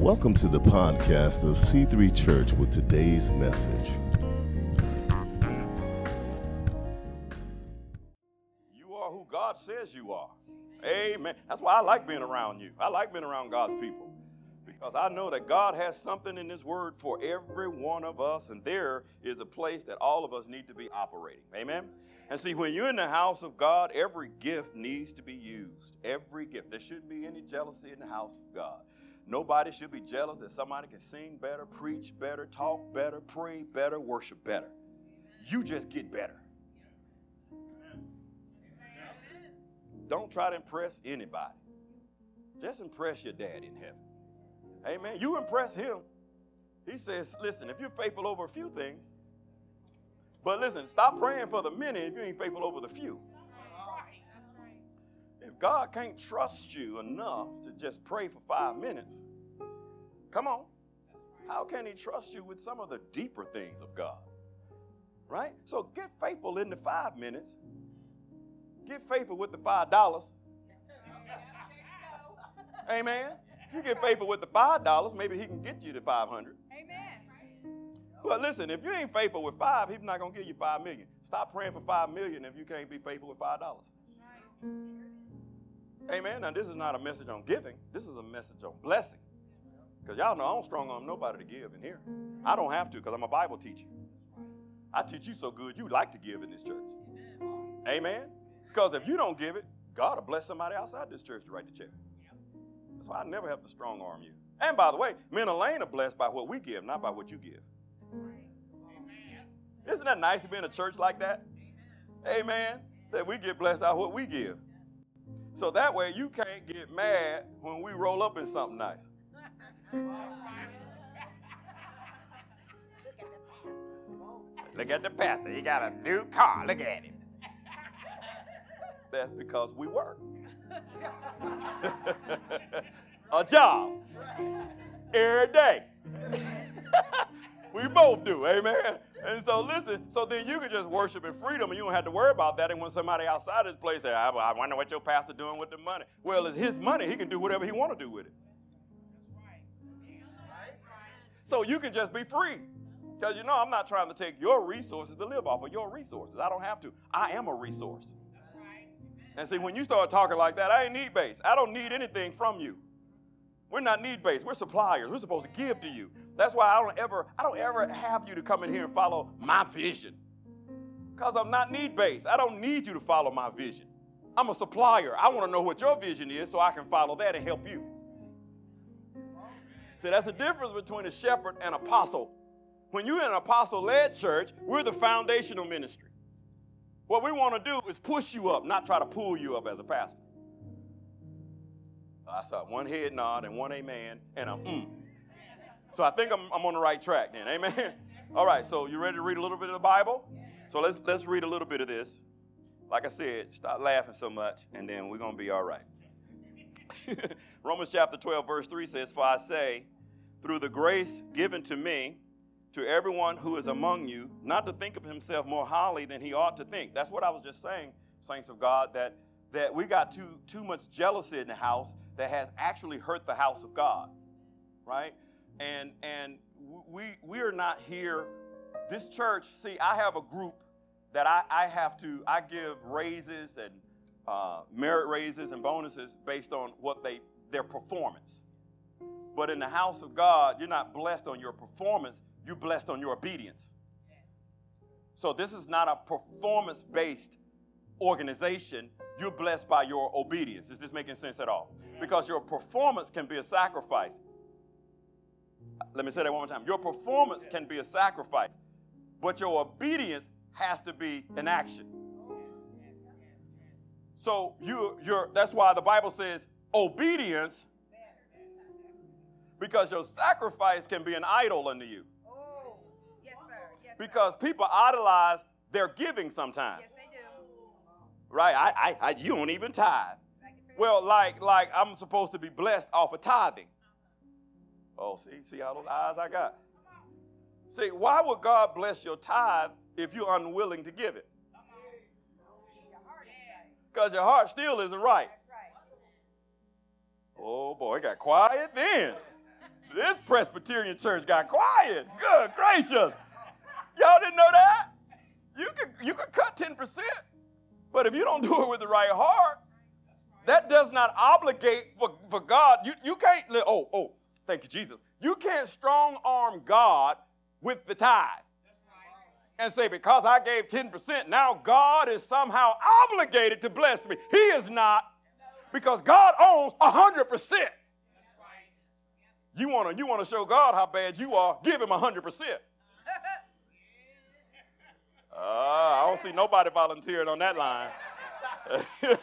Welcome to the podcast of C3 Church with today's message. You are who God says you are. Amen. That's why I like being around you. I like being around God's people because I know that God has something in His Word for every one of us, and there is a place that all of us need to be operating. Amen. And see, when you're in the house of God, every gift needs to be used. Every gift. There shouldn't be any jealousy in the house of God. Nobody should be jealous that somebody can sing better, preach better, talk better, pray better, worship better. You just get better. Don't try to impress anybody. Just impress your dad in heaven. Amen. You impress him. He says, listen, if you're faithful over a few things, but listen, stop praying for the many if you ain't faithful over the few. If God can't trust you enough to just pray for 5 minutes, come on. How can He trust you with some of the deeper things of God? Right? So get faithful in the 5 minutes. Get faithful with the $5. Amen. You get faithful with the $5, maybe He can get you to 500. Amen. But listen, if you ain't faithful with 5, He's not going to give you 5 million. Stop praying for 5 million if you can't be faithful with $5. Amen. Now, this is not a message on giving. This is a message on blessing. Because y'all know I don't strong-arm nobody to give in here. I don't have to because I'm a Bible teacher. I teach you so good you like to give in this church. Amen. Because if you don't give it, God will bless somebody outside this church to write the check. That's why I never have to strong-arm you. And by the way, me and Elaine are blessed by what we give, not by what you give. Isn't that nice to be in a church like that? Amen. That we get blessed out of what we give. So that way you can't get mad when we roll up in something nice. Look at the pastor. He got a new car. Look at him. That's because we work. A job. Every day. We both do. Amen. And so listen, so then you can just worship in freedom and you don't have to worry about that. And when somebody outside this place says, I wonder what your pastor doing with the money. Well, it's his money. He can do whatever he want to do with it. So you can just be free. Because, you know, I'm not trying to take your resources to live off of your resources. I don't have to. I am a resource. And see, when you start talking like that, I ain't need-based. I don't need anything from you. We're not need-based. We're suppliers. We're supposed to give to you. That's why I don't ever have you to come in here and follow my vision. Because I'm not need-based. I don't need you to follow my vision. I'm a supplier. I want to know what your vision is so I can follow that and help you. See, that's the difference between a shepherd and apostle. When you're in an apostle-led church, we're the foundational ministry. What we want to do is push you up, not try to pull you up as a pastor. I saw one head nod and one amen and a. So I think I'm on the right track then. Amen. All right. So you ready to read a little bit of the Bible? So let's read a little bit of this. Like I said, stop laughing so much and then we're going to be all right. Romans chapter 12, verse 3 says, for I say, through the grace given to me, to everyone who is among you, not to think of himself more highly than he ought to think. That's what I was just saying, saints of God, that we got too much jealousy in the house that has actually hurt the house of God, right? And we are not here, this church, see, I have a group that I give raises and merit raises and bonuses based on what their performance. But in the house of God, you're not blessed on your performance, you're blessed on your obedience. So this is not a performance-based organization, you're blessed by your obedience. Is this making sense at all? Because your performance can be a sacrifice. Let me say that one more time. Your performance can be a sacrifice, but your obedience has to be an action. So that's why the Bible says obedience, because your sacrifice can be an idol unto you. Oh, yes, sir. Yes, sir. Because people idolize their giving sometimes. Yes, they do. Right? I you don't even tithe. Well, like I'm supposed to be blessed off of tithing. Oh, see all those eyes I got. See, why would God bless your tithe if you're unwilling to give it? Because your heart still isn't right. Oh, boy, it got quiet then. This Presbyterian church got quiet. Good gracious. Y'all didn't know that? You could cut 10%, but if you don't do it with the right heart, that does not obligate for God. You can't, thank you, Jesus. You can't strong arm God with the tithe and say, because I gave 10%, now God is somehow obligated to bless me. He is not, because God owns 100%. You want to show God how bad you are, give him 100%. I don't see nobody volunteering on that line.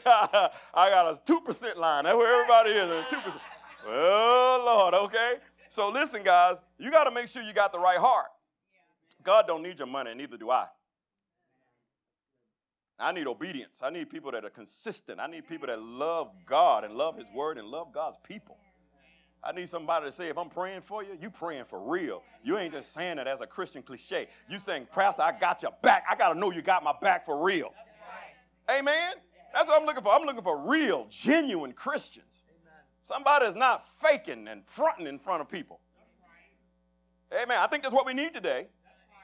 I got a 2% line. That's where everybody is, a 2%. Oh, Lord, okay? So listen, guys, you got to make sure you got the right heart. God don't need your money, neither do I. I need obedience. I need people that are consistent. I need people that love God and love his word and love God's people. I need somebody to say, if I'm praying for you, you praying for real. You ain't just saying it as a Christian cliche. You saying, Pastor, I got your back. I got to know you got my back for real. That's right. Amen? That's what I'm looking for. I'm looking for real, genuine Christians. Amen. Somebody that's not faking and fronting in front of people. Right. Amen. I think that's what we need today.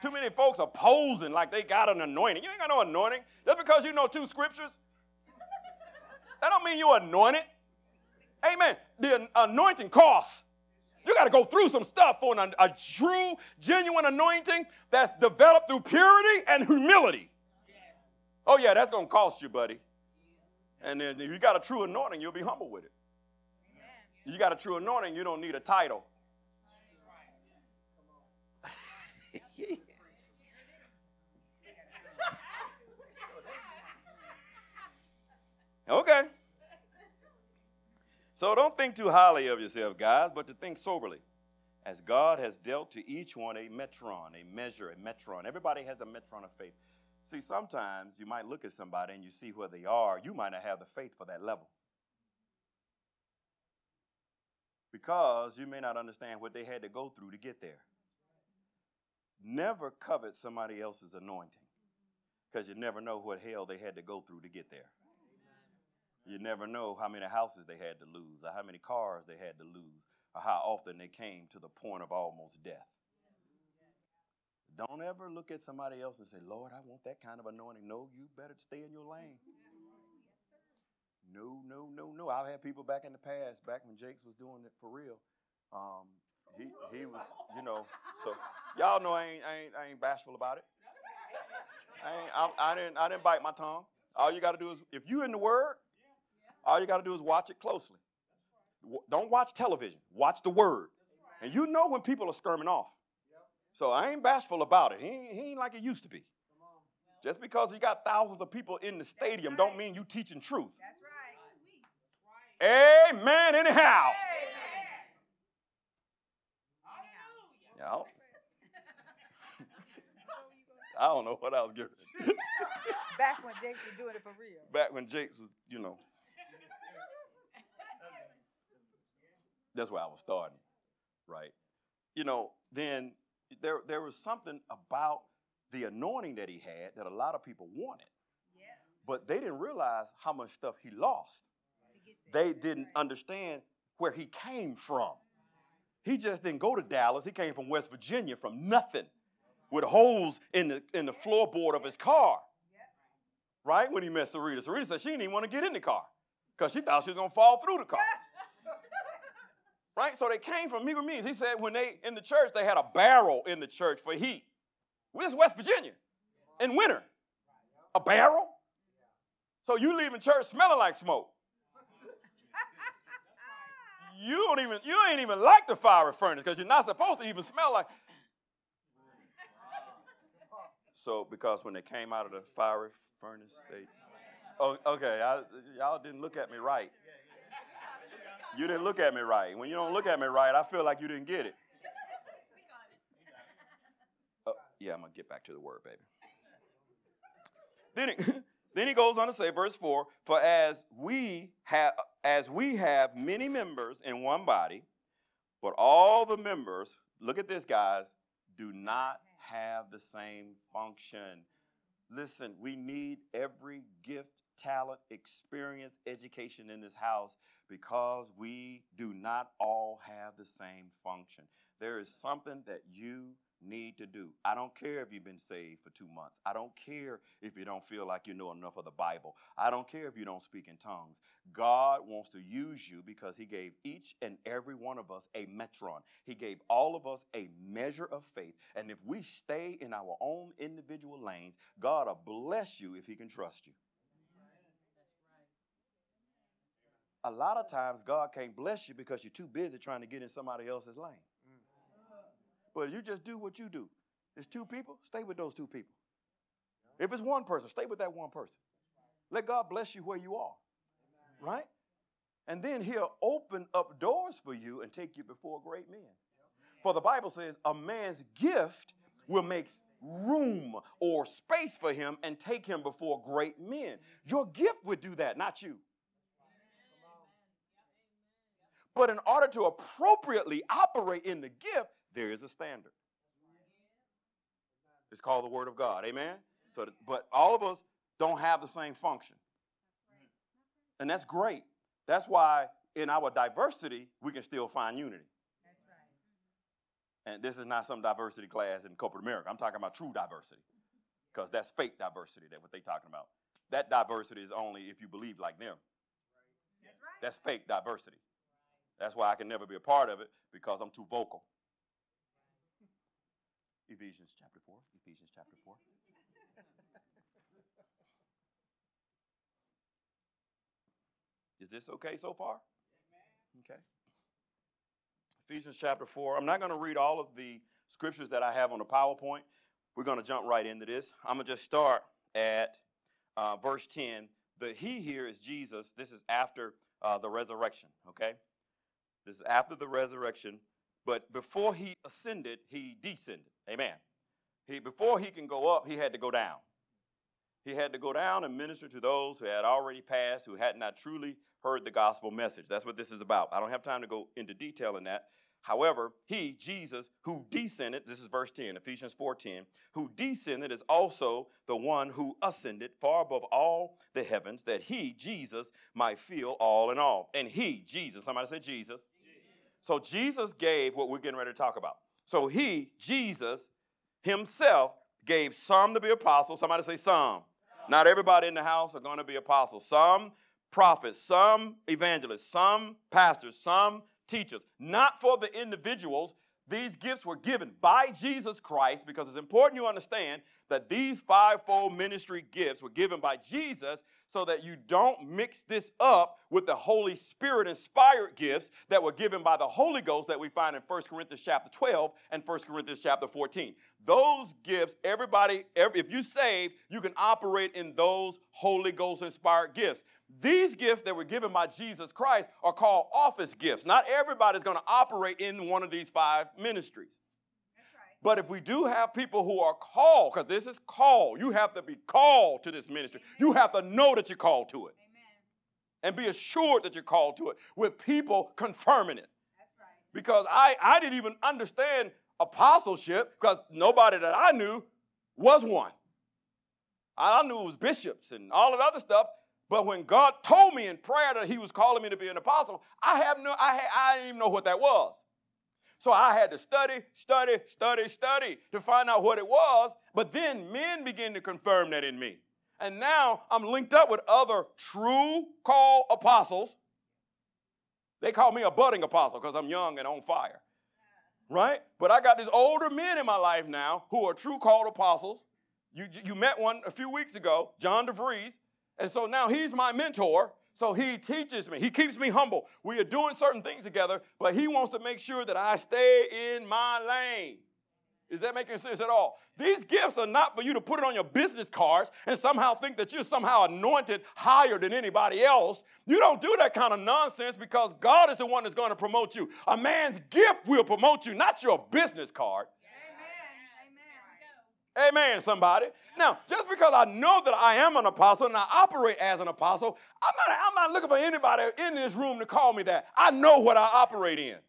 Right. Too many folks are posing like they got an anointing. You ain't got no anointing. Just because you know 2 scriptures, that don't mean you're anointed. Amen. The anointing costs. You got to go through some stuff for a true, genuine anointing that's developed through purity and humility. Yeah. Oh, yeah, that's going to cost you, buddy. Yeah. And then if you got a true anointing, you'll be humble with it. Yeah. You got a true anointing, you don't need a title. Yeah. Okay. So don't think too highly of yourself, guys, but to think soberly, as God has dealt to each one a metron, a measure, a metron. Everybody has a metron of faith. See, sometimes you might look at somebody and you see where they are. You might not have the faith for that level because you may not understand what they had to go through to get there. Never covet somebody else's anointing because you never know what hell they had to go through to get there. You never know how many houses they had to lose or how many cars they had to lose or how often they came to the point of almost death. Don't ever look at somebody else and say, Lord, I want that kind of anointing. No, you better stay in your lane. No. I've had people back in the past, back when Jakes was doing it for real. He was, so y'all know I ain't bashful about it. I didn't bite my tongue. All you got to do is, if you in the Word, all you got to do is watch it closely. Don't watch television. Watch the Word. And you know when people are skirming off. So I ain't bashful about it. He ain't like it used to be. Just because you got thousands of people in the stadium don't mean you teaching truth. That's right. Amen anyhow. Amen. I don't know what I was giving. Back when Jakes was doing it for real. Back when Jakes was, That's where I was starting, right? Then there was something about the anointing that he had that a lot of people wanted. Yeah. But they didn't realize how much stuff he lost. They didn't understand where he came from. He just didn't go to Dallas. He came from West Virginia from nothing with holes in the floorboard of his car, right? When he met Sarita. Sarita said she didn't even want to get in the car because she thought she was going to fall through the car. Right? So they came from meager means. He said when they, in the church, they had a barrel in the church for heat. This is West Virginia in winter. A barrel? So you leaving church smelling like smoke. You ain't even like the fiery furnace because you're not supposed to even smell like. So because when they came out of the fiery furnace, y'all didn't look at me right. You didn't look at me right. When you don't look at me right, I feel like you didn't get it. I'm going to get back to the word, baby. Then he goes on to say, verse 4, for as we have many members in one body, but all the members, look at this, guys, do not have the same function. Listen, we need every gift talent, experience, education in this house because we do not all have the same function. There is something that you need to do. I don't care if you've been saved for 2 months. I don't care if you don't feel like you know enough of the Bible. I don't care if you don't speak in tongues. God wants to use you because he gave each and every one of us a metron. He gave all of us a measure of faith. And if we stay in our own individual lanes, God will bless you if he can trust you. A lot of times God can't bless you because you're too busy trying to get in somebody else's lane. But you just do what you do. It's two people, stay with those two people. If it's one person, stay with that one person. Let God bless you where you are, right? And then he'll open up doors for you and take you before great men. For the Bible says a man's gift will make room or space for him and take him before great men. Your gift would do that, not you. But in order to appropriately operate in the gift, there is a standard. It's called the Word of God. Amen? So, but all of us don't have the same function. And that's great. That's why in our diversity, we can still find unity. That's right. And this is not some diversity class in corporate America. I'm talking about true diversity. Because that's fake diversity, that's what they're talking about. That diversity is only if you believe like them. That's right. That's fake diversity. That's why I can never be a part of it, because I'm too vocal. Ephesians chapter 4. Is this okay so far? Okay. Ephesians chapter 4. I'm not going to read all of the scriptures that I have on the PowerPoint. We're going to jump right into this. I'm going to just start at verse 10. The he here is Jesus. This is after the resurrection, okay? This is after the resurrection. But before he ascended, he descended. Amen. Before he can go up, he had to go down. He had to go down and minister to those who had already passed, who had not truly heard the gospel message. That's what this is about. I don't have time to go into detail in that. However, he, Jesus, who descended, this is verse 10, Ephesians 4:10, who descended is also the one who ascended far above all the heavens, that he, Jesus, might fill all in all. And he, Jesus, somebody say Jesus. So Jesus gave what we're getting ready to talk about. So he, Jesus, himself gave some to be apostles. Somebody say some. Not everybody in the house are going to be apostles. Some prophets, some evangelists, some pastors, some teachers. Not for the individuals. These gifts were given by Jesus Christ, because it's important you understand that these fivefold ministry gifts were given by Jesus, so that you don't mix this up with the Holy Spirit-inspired gifts that were given by the Holy Ghost that we find in 1 Corinthians chapter 12 and 1 Corinthians chapter 14. Those gifts, if you save, you can operate in those Holy Ghost-inspired gifts. These gifts that were given by Jesus Christ are called office gifts. Not everybody's going to operate in one of these five ministries. That's right. But if we do have people who are called, because this is called, you have to be called to this ministry. Amen. You have to know that you're called to it. Amen. And be assured that you're called to it with people confirming it. That's right. Because I didn't even understand apostleship, because nobody that I knew was one. I knew it was bishops and all that other stuff. But when God told me in prayer that he was calling me to be an apostle, I didn't even know what that was. So I had to study to find out what it was. But then men began to confirm that in me. And now I'm linked up with other true called apostles. They call me a budding apostle because I'm young and on fire, right? But I got these older men in my life now who are true called apostles. You met one a few weeks ago, John DeVries. And so now he's my mentor, so he teaches me. He keeps me humble. We are doing certain things together, but he wants to make sure that I stay in my lane. Is that making sense at all? These gifts are not for you to put it on your business cards and somehow think that you're somehow anointed higher than anybody else. You don't do that kind of nonsense, because God is the one that's going to promote you. A man's gift will promote you, not your business card. Amen, somebody. Now, just because I know that I am an apostle and I operate as an apostle, I'm not looking for anybody in this room to call me that. I know what I operate in. Amen.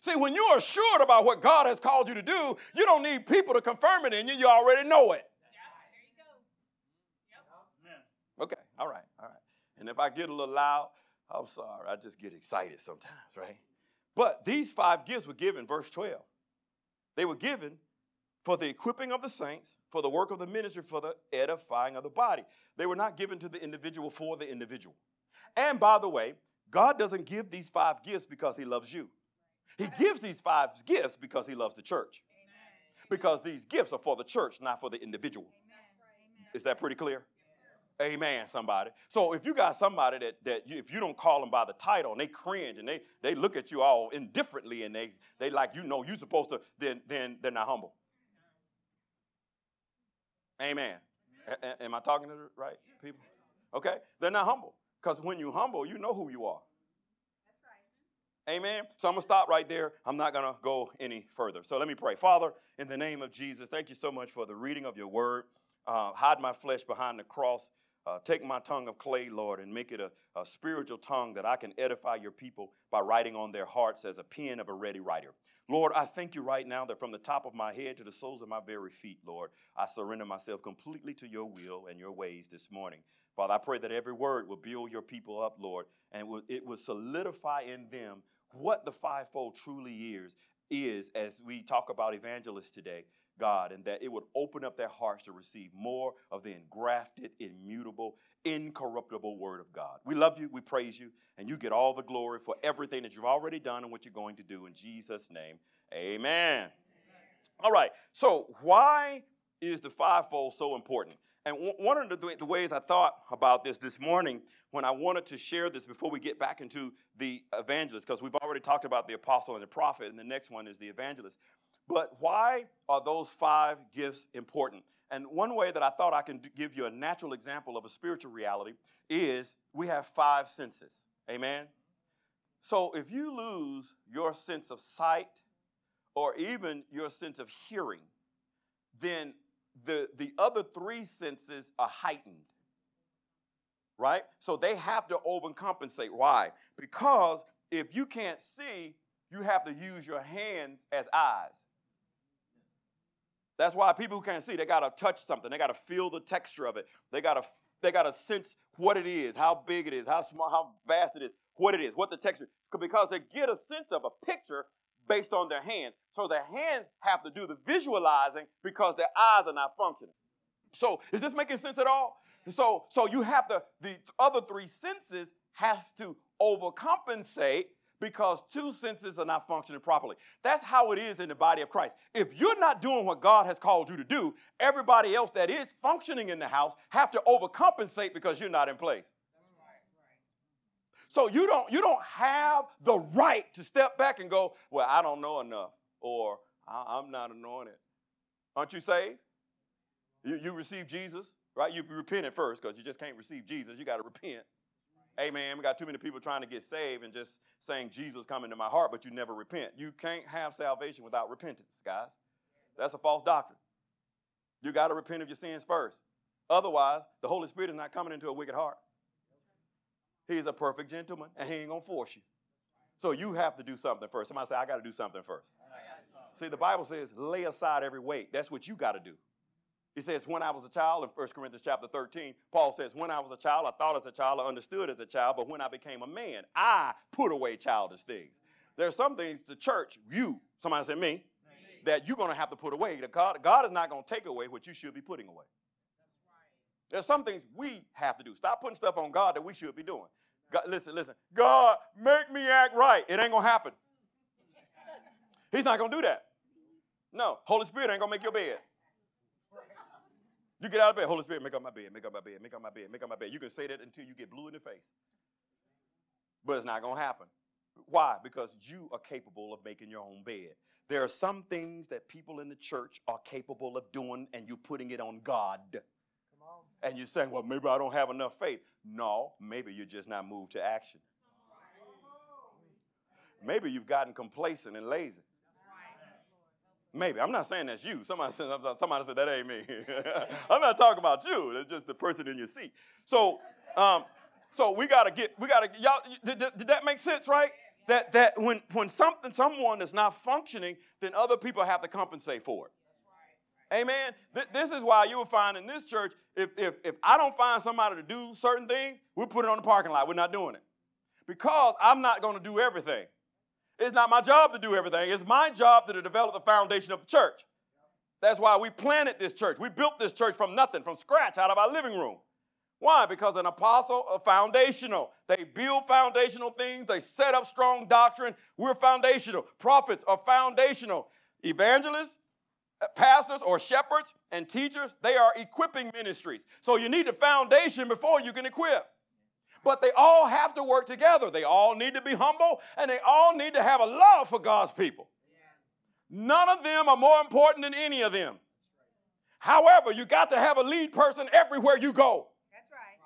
See, when you are assured about what God has called you to do, you don't need people to confirm it in you. You already know it. Yeah, there you go. Yep. All right. And if I get a little loud, I'm sorry. I just get excited sometimes, right? But these five gifts were given, verse 12. They were given for the equipping of the saints, for the work of the ministry, for the edifying of the body. They were not given to the individual for the individual. And by the way, God doesn't give these five gifts because he loves you. He gives these five gifts because he loves the church. Amen. Because these gifts are for the church, not for the individual. Amen. Is that pretty clear? Yeah. Amen, somebody. So if you got somebody that if you don't call them by the title and they cringe and they look at you all indifferently and they like, you know, you're supposed to, then they're not humble. Amen. Am I talking to the right people? Okay. They're not humble. Because when you're humble, you know who you are. That's right. Amen. So I'm going to stop right there. I'm not going to go any further. So let me pray. Father, in the name of Jesus, thank you so much for the reading of your word. Hide my flesh behind the cross. Take my tongue of clay, Lord, and make it a spiritual tongue that I can edify your people by writing on their hearts as a pen of a ready writer. Lord, I thank you right now that from the top of my head to the soles of my very feet, Lord, I surrender myself completely to your will and your ways this morning. Father, I pray that every word will build your people up, Lord, and it will solidify in them what the fivefold truly is as we talk about evangelists today, God, and that it would open up their hearts to receive more of the engrafted, immutable, incorruptible word of God. We love you, we praise you, and you get all the glory for everything that you've already done and what you're going to do. In Jesus' name, amen. All right, so why is the fivefold so important? And one of the ways I thought about this morning when I wanted to share this before we get back into the evangelist, because we've already talked about the apostle and the prophet, and the next one is the evangelist. But why are those five gifts important? And one way that I thought I can give you a natural example of a spiritual reality is we have five senses. Amen? So if you lose your sense of sight or even your sense of hearing, then the other three senses are heightened, right? So they have to overcompensate. Why? Because if you can't see, you have to use your hands as eyes. That's why people who can't see, they got to touch something. They got to feel the texture of it. They got to sense what it is, how big it is, how small, how vast it is, what the texture is. Because they get a sense of a picture based on their hands. So their hands have to do the visualizing because their eyes are not functioning. So is this making sense at all? So you have the other three senses has to overcompensate because two senses are not functioning properly. That's how it is in the body of Christ. If you're not doing what God has called you to do, everybody else that is functioning in the house have to overcompensate because you're not in place. So you don't have the right to step back and go, well, I don't know enough, or I'm not anointed. Aren't you saved? You receive Jesus, right? You repent at first because you just can't receive Jesus. You got to repent. Amen. We got too many people trying to get saved and just saying, Jesus, come into my heart, but you never repent. You can't have salvation without repentance, guys. That's a false doctrine. You got to repent of your sins first. Otherwise, the Holy Spirit is not coming into a wicked heart. He's a perfect gentleman, and he ain't going to force you. So you have to do something first. Somebody say, I got to do something first. See, the Bible says, lay aside every weight. That's what you got to do. He says, when I was a child, in 1 Corinthians chapter 13, Paul says, when I was a child, I thought as a child, I understood as a child, but when I became a man, I put away childish things. There are some things the church, you, somebody said me, that you're going to have to put away. God is not going to take away what you should be putting away. There's some things we have to do. Stop putting stuff on God that we should be doing. God, listen. God, make me act right. It ain't going to happen. He's not going to do that. No, Holy Spirit ain't going to make your bed. You get out of bed, Holy Spirit, make up my bed, make up my bed, make up my bed, make up my bed. You can say that until you get blue in the face. But it's not going to happen. Why? Because you are capable of making your own bed. There are some things that people in the church are capable of doing, and you're putting it on God. Come on. And you're saying, well, maybe I don't have enough faith. No, maybe you're just not moved to action. Maybe you've gotten complacent and lazy. Maybe. I'm not saying that's you. Somebody said that ain't me. I'm not talking about you. That's just the person in your seat. So we gotta y'all. Did that make sense, right? That when someone is not functioning, then other people have to compensate for it. Amen. This is why you will find in this church, if I don't find somebody to do certain things, we'll put it on the parking lot. We're not doing it. Because I'm not going to do everything. It's not my job to do everything. It's my job to develop the foundation of the church. That's why we planted this church. We built this church from nothing, from scratch, out of our living room. Why? Because an apostle are foundational. They build foundational things. They set up strong doctrine. We're foundational. Prophets are foundational. Evangelists, pastors or shepherds and teachers, they are equipping ministries. So you need the foundation before you can equip. But they all have to work together. They all need to be humble, and they all need to have a love for God's people. None of them are more important than any of them. However, you got to have a lead person everywhere you go. That's right.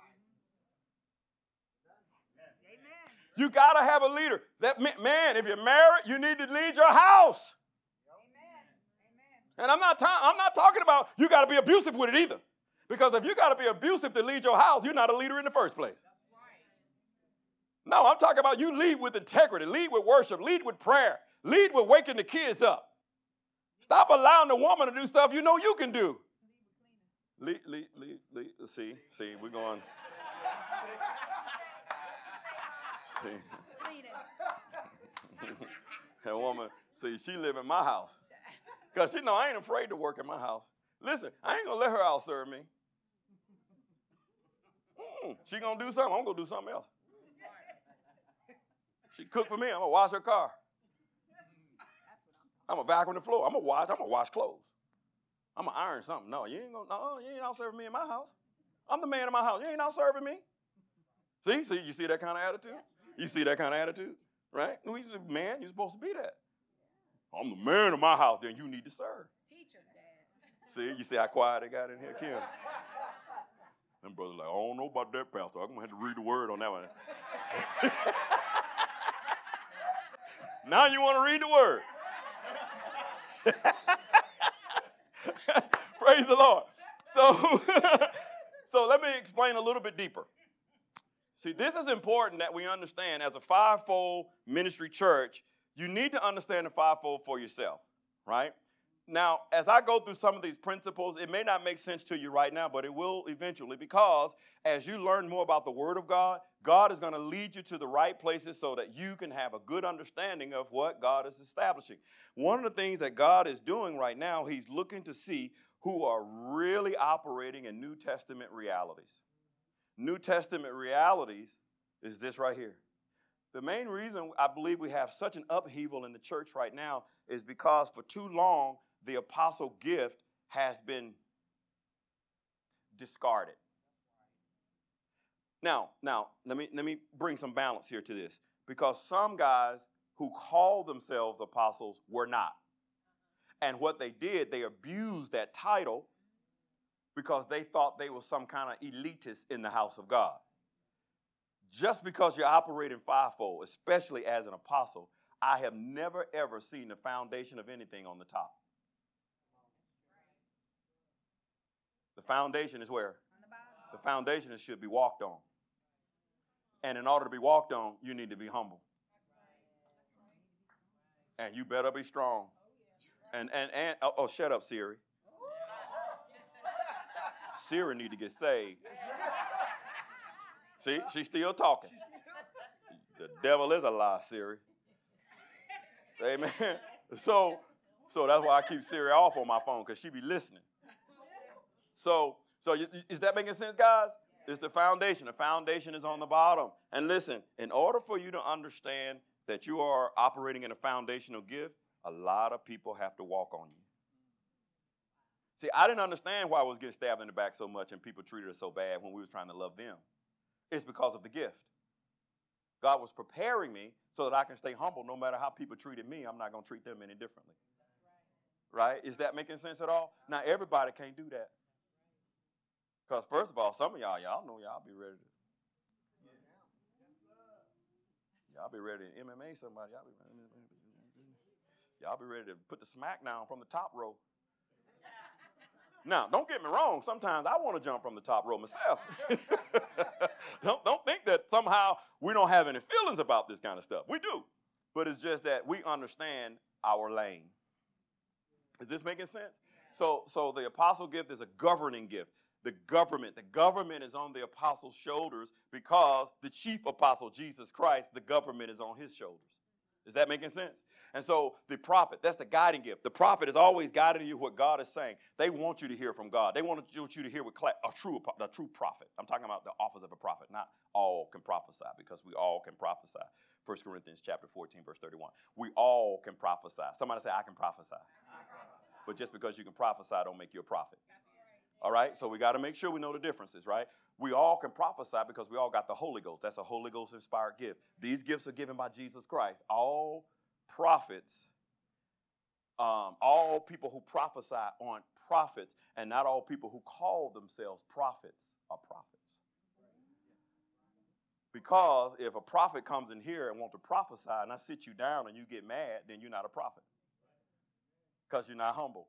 Amen. You got to have a leader. That man, if you're married, you need to lead your house. Amen. And I'm not talking about you got to be abusive with it either, because if you got to be abusive to lead your house, you're not a leader in the first place. Right. No, I'm talking about you lead with integrity, lead with worship, lead with prayer. Lead with waking the kids up. Stop allowing the woman to do stuff you know you can do. Lead. See, we're going. See. That woman, see, she live in my house. Because she know I ain't afraid to work in my house. Listen, I ain't going to let her out-serve me. She going to do something, I'm going to do something else. She cook for me, I'm going to wash her car. I'm going to vacuum the floor. I'm going to wash clothes. I'm going to iron something. No, you ain't out serving me in my house. I'm the man in my house. You ain't out serving me. See, you see that kind of attitude? You see that kind of attitude, right? Man, you're supposed to be that. I'm the man in my house. Then you need to serve. Teacher, Dad. You see how quiet it got in here, Kim? Them brothers like, I don't know about that, Pastor. I'm going to have to read the word on that one. Now you want to read the word. Praise the Lord. So let me explain a little bit deeper. See, this is important that we understand as a fivefold ministry church, you need to understand the fivefold for yourself, right? Now, as I go through some of these principles, it may not make sense to you right now, but it will eventually, because as you learn more about the Word of God, God is going to lead you to the right places so that you can have a good understanding of what God is establishing. One of the things that God is doing right now, he's looking to see who are really operating in New Testament realities. New Testament realities is this right here. The main reason I believe we have such an upheaval in the church right now is because for too long, the apostle gift has been discarded. Now, let me bring some balance here to this, because some guys who call themselves apostles were not. And what they did, they abused that title because they thought they were some kind of elitist in the house of God. Just because you're operating fivefold, especially as an apostle, I have never, ever seen the foundation of anything on the top. The foundation is where? The foundation should be walked on. And in order to be walked on, you need to be humble. And you better be strong. And oh, shut up, Siri. Siri need to get saved. See, she's still talking. The devil is a lie, Siri. Amen. So that's why I keep Siri off on my phone, because she be listening. So is that making sense, guys? It's the foundation. The foundation is on the bottom. And listen, in order for you to understand that you are operating in a foundational gift, a lot of people have to walk on you. See, I didn't understand why I was getting stabbed in the back so much and people treated us so bad when we was trying to love them. It's because of the gift. God was preparing me so that I can stay humble. No matter how people treated me, I'm not going to treat them any differently. Right? Is that making sense at all? Now, everybody can't do that. Because first of all, some of y'all know y'all be ready to. Y'all be ready to MMA somebody. Y'all be ready to put the smack down from the top row. Now, don't get me wrong. Sometimes I want to jump from the top row myself. Don't think that somehow we don't have any feelings about this kind of stuff. We do. But it's just that we understand our lane. Is this making sense? So the apostle gift is a governing gift. The government is on the apostle's shoulders because the chief apostle, Jesus Christ, the government is on his shoulders. Is that making sense? And so the prophet, that's the guiding gift. The prophet is always guiding you what God is saying. They want you to hear from God. They want you to hear what a true prophet. I'm talking about the office of a prophet. Not all can prophesy, because we all can prophesy. 1 Corinthians chapter 14, verse 31. We all can prophesy. Somebody say, I can prophesy. But just because you can prophesy don't make you a prophet. All right? So we got to make sure we know the differences, right? We all can prophesy because we all got the Holy Ghost. That's a Holy Ghost-inspired gift. These gifts are given by Jesus Christ. All prophets, all people who prophesy aren't prophets, and not all people who call themselves prophets are prophets. Because if a prophet comes in here and wants to prophesy, and I sit you down and you get mad, then you're not a prophet. Because you're not humble,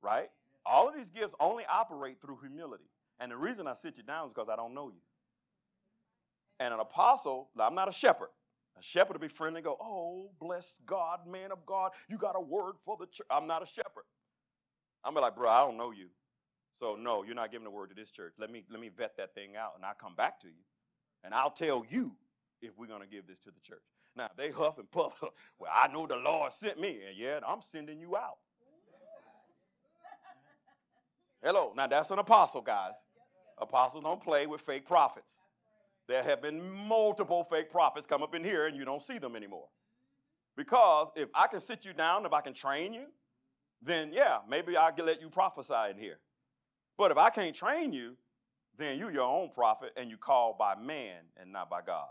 right? All of these gifts only operate through humility. And the reason I sit you down is because I don't know you. And an apostle, I'm not a shepherd. A shepherd will be friendly and go, oh, bless God, man of God, you got a word for the church. I'm not a shepherd. I'm like, bro, I don't know you. So, no, you're not giving a word to this church. Let me vet that thing out, and I'll come back to you. And I'll tell you if we're going to give this to the church. Now, they huff and puff. Well, I know the Lord sent me. And yeah, I'm sending you out. Hello. Now, that's an apostle, guys. Apostles don't play with fake prophets. There have been multiple fake prophets come up in here, and you don't see them anymore. Because if I can sit you down, if I can train you, then, yeah, maybe I can let you prophesy in here. But if I can't train you, then you're your own prophet, and you called by man and not by God.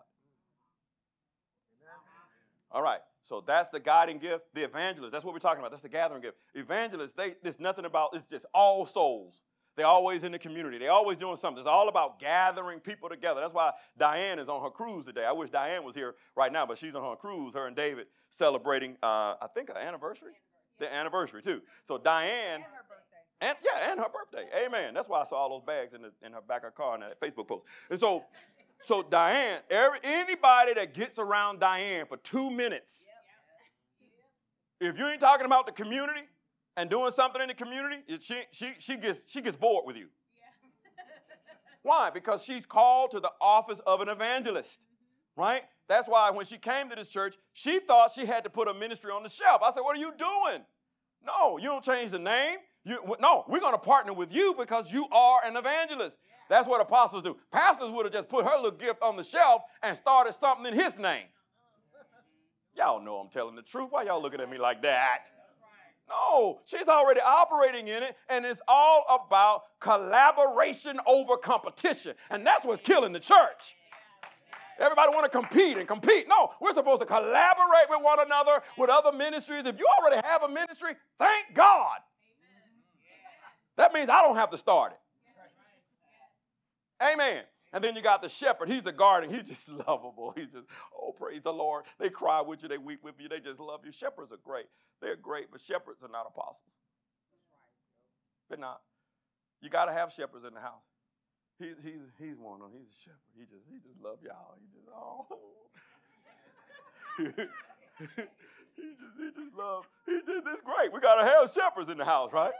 All right, so that's the guiding gift. The evangelist, that's what we're talking about. That's the gathering gift. Evangelists, there's nothing about, it's just all souls. They're always in the community. They're always doing something. It's all about gathering people together. That's why Diane is on her cruise today. I wish Diane was here right now, but she's on her cruise, her and David, celebrating, I think, an anniversary? Yeah. Their anniversary, too. So Diane... And her birthday. Amen. That's why I saw all those bags in her back of her car in that Facebook post. And so Diane, anybody that gets around Diane for 2 minutes, if you ain't talking about the community and doing something in the community, she gets bored with you. Yeah. Why? Because she's called to the office of an evangelist, right? That's why when she came to this church, she thought she had to put a ministry on the shelf. I said, what are you doing? No, you don't change the name. No, we're going to partner with you because you are an evangelist. Yeah. That's what apostles do. Pastors would have just put her little gift on the shelf and started something in his name. Y'all know I'm telling the truth. Why y'all looking at me like that? No, she's already operating in it, and it's all about collaboration over competition. And that's what's killing the church. Everybody want to compete. No, we're supposed to collaborate with one another, with other ministries. If you already have a ministry, thank God. That means I don't have to start it. Amen. And then you got the shepherd. He's the guardian. He's just lovable. He's just, oh, praise the Lord. They cry with you. They weep with you. They just love you. Shepherds are great. They're great, but shepherds are not apostles. They're not. You got to have shepherds in the house. He's one of them. He's a shepherd. He just loves y'all. It's great. We got to have shepherds in the house, right?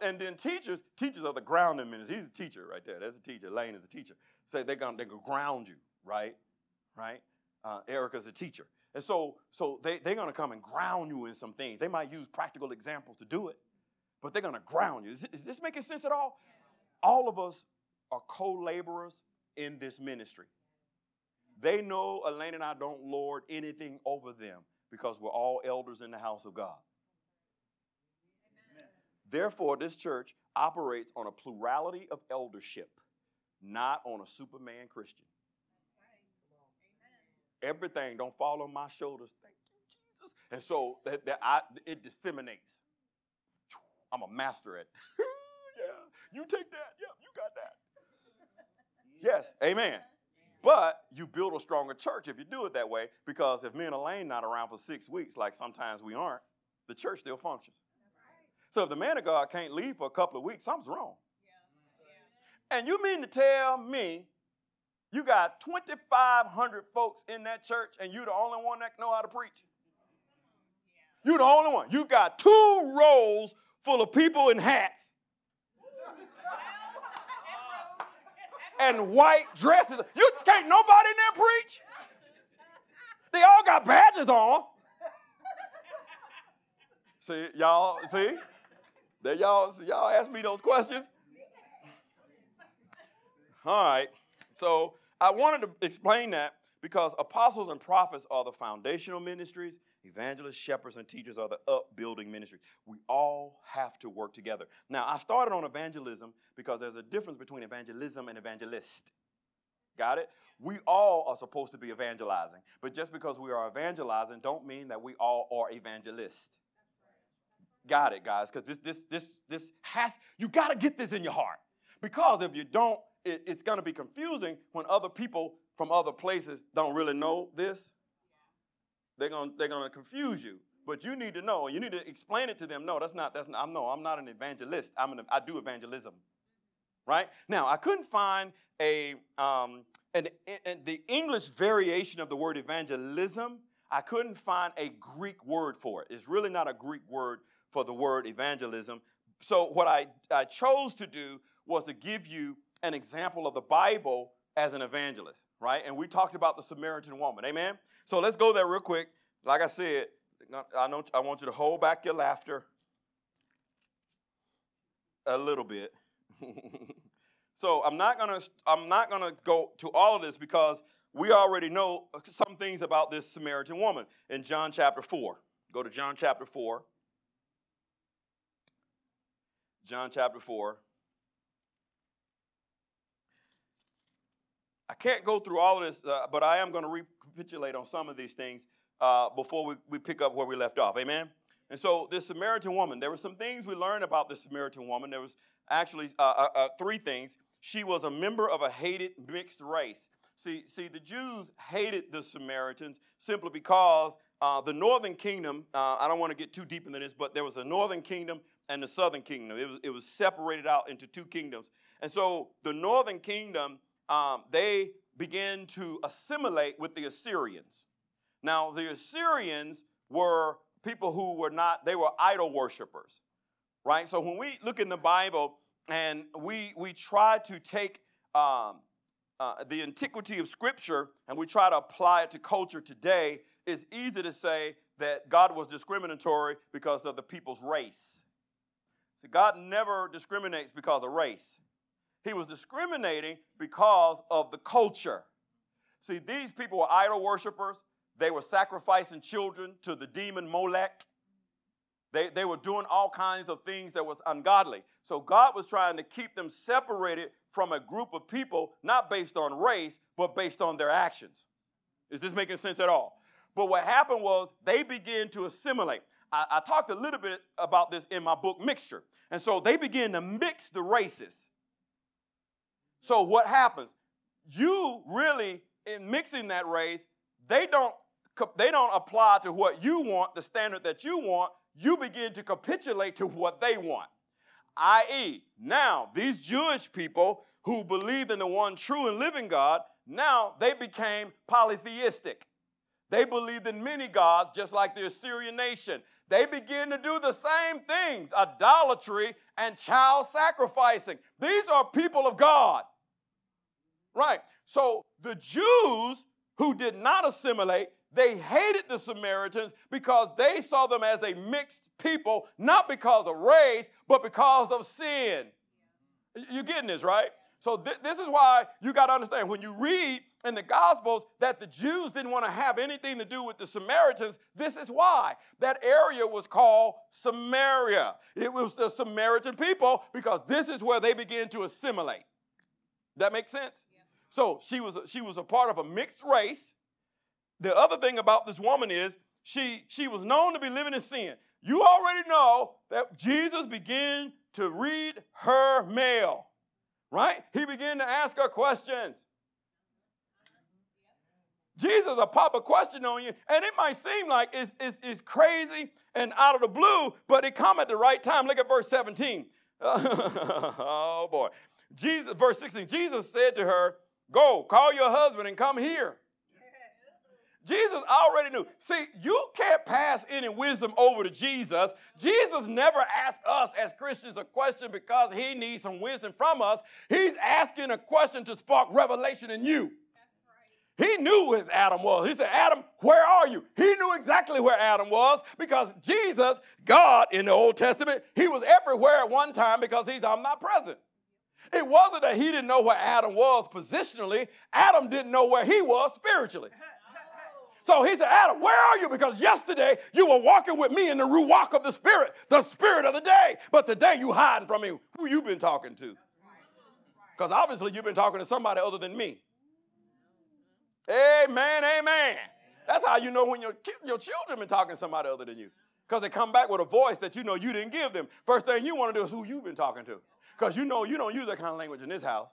And then teachers are the grounding ministry. He's a teacher right there. That's a teacher. Elaine is a teacher. So they're gonna ground you, right? Right? Erica's a teacher. And so they're gonna come and ground you in some things. They might use practical examples to do it, but they're gonna ground you. Is this making sense at all? All of us are co-laborers in this ministry. They know Elaine and I don't lord anything over them because we're all elders in the house of God. Therefore, this church operates on a plurality of eldership, not on a Superman Christian. Everything don't fall on my shoulders. Thank you, Jesus. And so it disseminates. I'm a master at it. Yeah, you take that. Yeah, you got that. Yes, amen. But you build a stronger church if you do it that way, because if me and Elaine not around for 6 weeks, like sometimes we aren't, the church still functions. So if the man of God can't leave for a couple of weeks, something's wrong. Yeah. Yeah. And you mean to tell me you got 2,500 folks in that church and you the only one that know how to preach? Yeah. You the only one. You got 2 roles full of people in hats and white dresses. You can't nobody in there preach. They all got badges on. See, y'all, see? That y'all ask me those questions. All right. So I wanted to explain that because apostles and prophets are the foundational ministries. Evangelists, shepherds, and teachers are the upbuilding ministries. We all have to work together. Now, I started on evangelism because there's a difference between evangelism and evangelist. Got it? We all are supposed to be evangelizing. But just because we are evangelizing don't mean that we all are evangelists. Got it, guys, because this has, you got to get this in your heart. Because if you don't, it's going to be confusing when other people from other places don't really know this. They're going to confuse you. But you need to know. You need to explain it to them. No, I'm not an evangelist. I do evangelism. Right? Now, I couldn't find the English variation of the word evangelism. I couldn't find a Greek word for it. It's really not a Greek word for the word evangelism. So what I chose to do was to give you an example of the Bible as an evangelist, right? And we talked about the Samaritan woman, amen? So let's go there real quick. Like I said, I want you to hold back your laughter a little bit. So I'm not gonna go to all of this because we already know some things about this Samaritan woman in John chapter 4. Go to John chapter 4. John chapter 4. I can't go through all of this, but I am going to recapitulate on some of these things before we pick up where we left off. Amen? And so this Samaritan woman, there were some things we learned about this Samaritan woman. There was actually three things. She was a member of a hated mixed race. See, the Jews hated the Samaritans simply because the northern kingdom, I don't want to get too deep into this, but there was a northern kingdom and the southern kingdom. It was separated out into two kingdoms. And so the northern kingdom, they began to assimilate with the Assyrians. Now, the Assyrians were people who were not, they were idol worshipers, right? So when we look in the Bible and we try to take the antiquity of Scripture and we try to apply it to culture today, it's easy to say that God was discriminatory because of the people's race. See, God never discriminates because of race. He was discriminating because of the culture. See, these people were idol worshipers. They were sacrificing children to the demon Molech. They were doing all kinds of things that was ungodly. So God was trying to keep them separated from a group of people, not based on race, but based on their actions. Is this making sense at all? But what happened was they began to assimilate. I talked a little bit about this in my book, Mixture. And so they began to mix the races. So what happens? You really, in mixing that race, they don't apply to what you want, the standard that you want. You begin to capitulate to what they want, i.e., now these Jewish people who believed in the one true and living God, now they became polytheistic. They believed in many gods, just like the Assyrian nation. They begin to do the same things, idolatry and child sacrificing. These are people of God. Right. So the Jews who did not assimilate, they hated the Samaritans because they saw them as a mixed people, not because of race, but because of sin. You're getting this, right? So this is why you got to understand when you read in the Gospels that the Jews didn't want to have anything to do with the Samaritans. This is why. That area was called Samaria. It was the Samaritan people because this is where they began to assimilate. That makes sense? Yeah. So she was a part of a mixed race. The other thing about this woman is she was known to be living in sin. You already know that Jesus began to read her mail, right? He began to ask her questions. Jesus will pop a question on you, and it might seem like it's crazy and out of the blue, but it come at the right time. Look at verse 17. Oh, boy. Jesus, verse 16, Jesus said to her, "Go, call your husband and come here." Jesus already knew. See, you can't pass any wisdom over to Jesus. Jesus never asked us as Christians a question because he needs some wisdom from us. He's asking a question to spark revelation in you. That's right. He knew where Adam was. He said, Adam, where are you? He knew exactly where Adam was because Jesus, God in the Old Testament, he was everywhere at one time because he's omnipresent. It wasn't that he didn't know where Adam was positionally. Adam didn't know where he was spiritually. So he said, Adam, where are you? Because yesterday you were walking with me in the ruach of the spirit of the day. But today you hiding from me. Who you been talking to? Because obviously you've been talking to somebody other than me. Amen, amen. That's how you know when your children been talking to somebody other than you. Because they come back with a voice that you know you didn't give them. First thing you want to do is who you've been talking to. Because you know you don't use that kind of language in this house.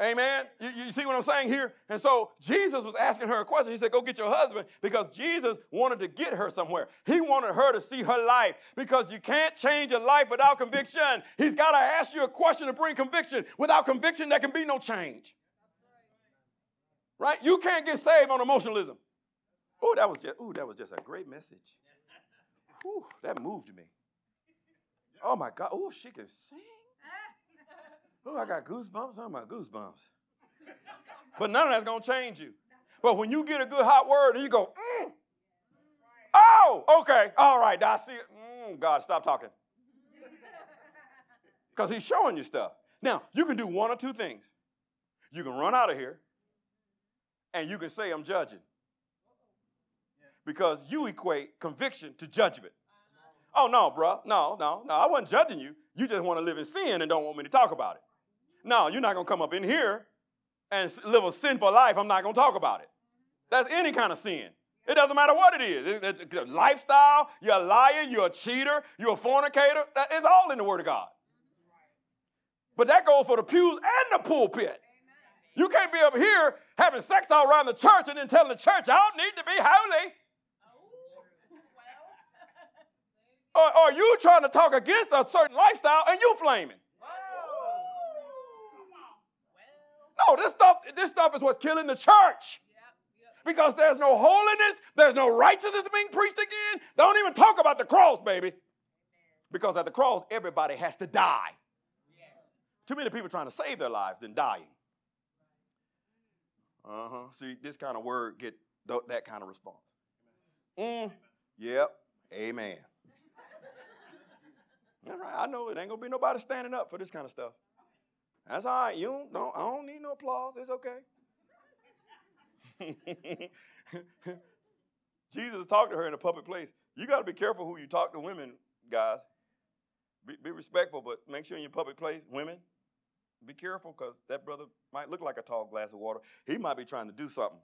Amen. You see what I'm saying here? And so Jesus was asking her a question. He said, go get your husband, because Jesus wanted to get her somewhere. He wanted her to see her life, because you can't change a life without conviction. He's got to ask you a question to bring conviction. Without conviction, there can be no change. Right? You can't get saved on emotionalism. Oh, that was just a great message. Ooh, that moved me. Oh, my God. Oh, she can sing. Oh, I got goosebumps. I'm got goosebumps. But none of that's going to change you. But when you get a good hot word and you go, oh, okay, all right, I see it. God, stop talking. Because he's showing you stuff. Now, you can do one or two things. You can run out of here, and you can say I'm judging. Because you equate conviction to judgment. Oh, no, bro. No. I wasn't judging you. You just want to live in sin and don't want me to talk about it. No, you're not going to come up in here and live a sinful life. I'm not going to talk about it. That's any kind of sin. It doesn't matter what it is. It's lifestyle, you're a liar, you're a cheater, you're a fornicator. It's all in the Word of God. But that goes for the pews and the pulpit. You can't be up here having sex all around the church and then telling the church, I don't need to be holy. Or you trying to talk against a certain lifestyle and you flaming. Whoa. No, this stuff is what's killing the church. Because there's no holiness, there's no righteousness being preached again. Don't even talk about the cross, baby. Because at the cross, everybody has to die. Too many people trying to save their lives than dying. See, this kind of word get that kind of response. Yep. Amen. That's right. I know it ain't gonna be nobody standing up for this kind of stuff. That's all right. I don't need no applause. It's okay. Jesus talked to her in a public place. You got to be careful who you talk to, women, guys. Be respectful, but make sure in your public place, women, be careful, because that brother might look like a tall glass of water. He might be trying to do something.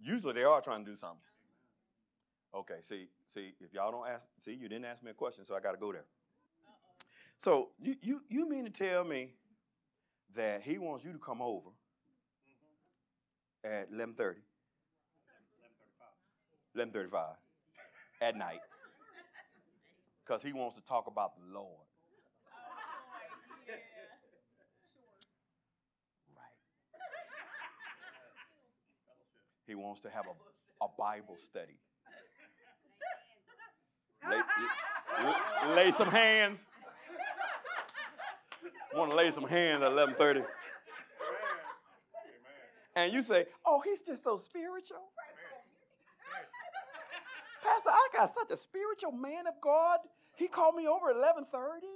Usually they are trying to do something. Okay, see, if y'all don't ask, you didn't ask me a question, so I got to go there. Uh-oh. So you mean to tell me that he wants you to come over at 11:30? 11:35 at night. Because he wants to talk about the Lord. Oh, yeah. Right. He wants to have a Bible study. Lay some hands. Want to lay some hands at 11:30. And you say, oh, he's just so spiritual. Amen. Pastor, I got such a spiritual man of God. He called me over at 11:30.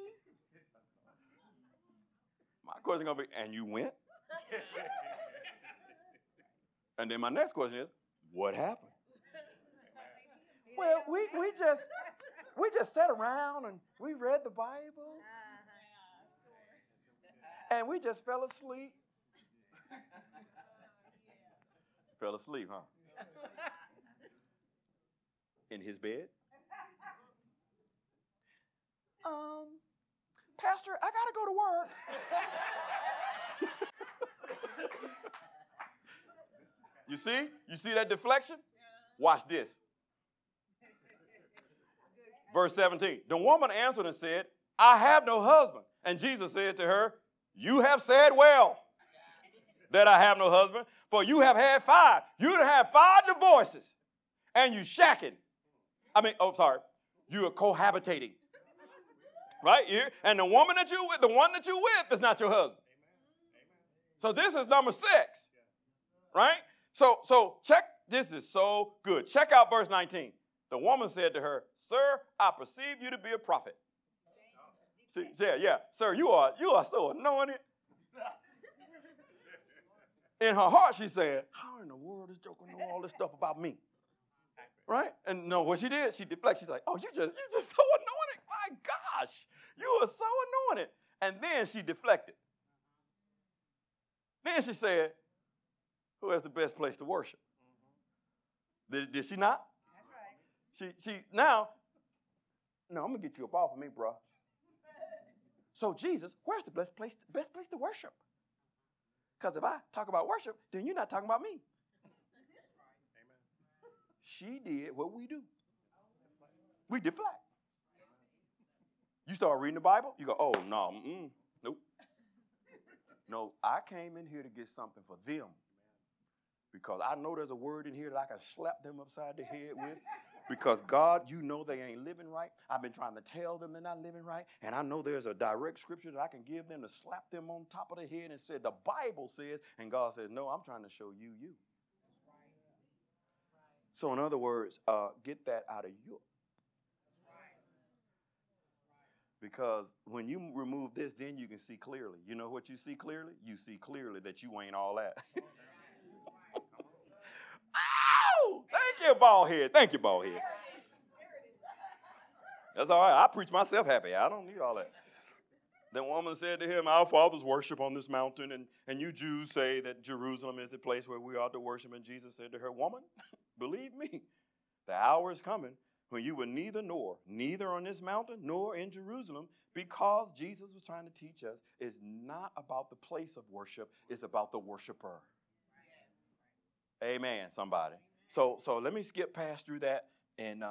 My question is going to be, and you went? And then my next question is, what happened? Well, we just sat around and we read the Bible, and we just fell asleep. Fell asleep, huh? In his bed. Pastor, I gotta go to work. You see that deflection? Watch this. Verse 17, the woman answered and said, I have no husband. And Jesus said to her, you have said well. that I have no husband. For you have had five. You have five divorces. And you shacking. You are cohabitating. Right? And the woman that you with, the one that you with is not your husband. So this is number 6. Right? So check. This is so good. Check out verse 19. The woman said to her, "Sir, I perceive you to be a prophet." See, yeah. "Sir, you are so anointed." In her heart, she said, "How in the world is Joker know all this stuff about me?" Right? And no, what she did, she deflected. She's like, "Oh, you just so anointed. My gosh, you are so anointed." And then she deflected. Then she said, "Who has the best place to worship?" Did she not? That's right. She now, "No, I'm going to get you a ball for me, bro." So Jesus, where's the best place to worship? Because if I talk about worship, then you're not talking about me. She did what we do. We deflect. You start reading the Bible, you go, "Oh, no, nope. No, I came in here to get something for them. Because I know there's a word in here that I can slap them upside the head with. Because God, you know they ain't living right. I've been trying to tell them they're not living right. And I know there's a direct scripture that I can give them to slap them on top of the head and say, the Bible says." And God says, "No, I'm trying to show you you." So in other words, get that out of you. Because when you remove this, then you can see clearly. You know what you see clearly? You see clearly that you ain't all that. Thank you, bald head. Thank you, bald head. That's all right. I preach myself happy. I don't need all that. The woman said to him, "Our fathers worship on this mountain, and you Jews say that Jerusalem is the place where we ought to worship." And Jesus said to her, "Woman, believe me, the hour is coming when you will neither on this mountain nor in Jerusalem," because Jesus was trying to teach us it's not about the place of worship, it's about the worshiper. Amen, somebody. So let me skip past through that, and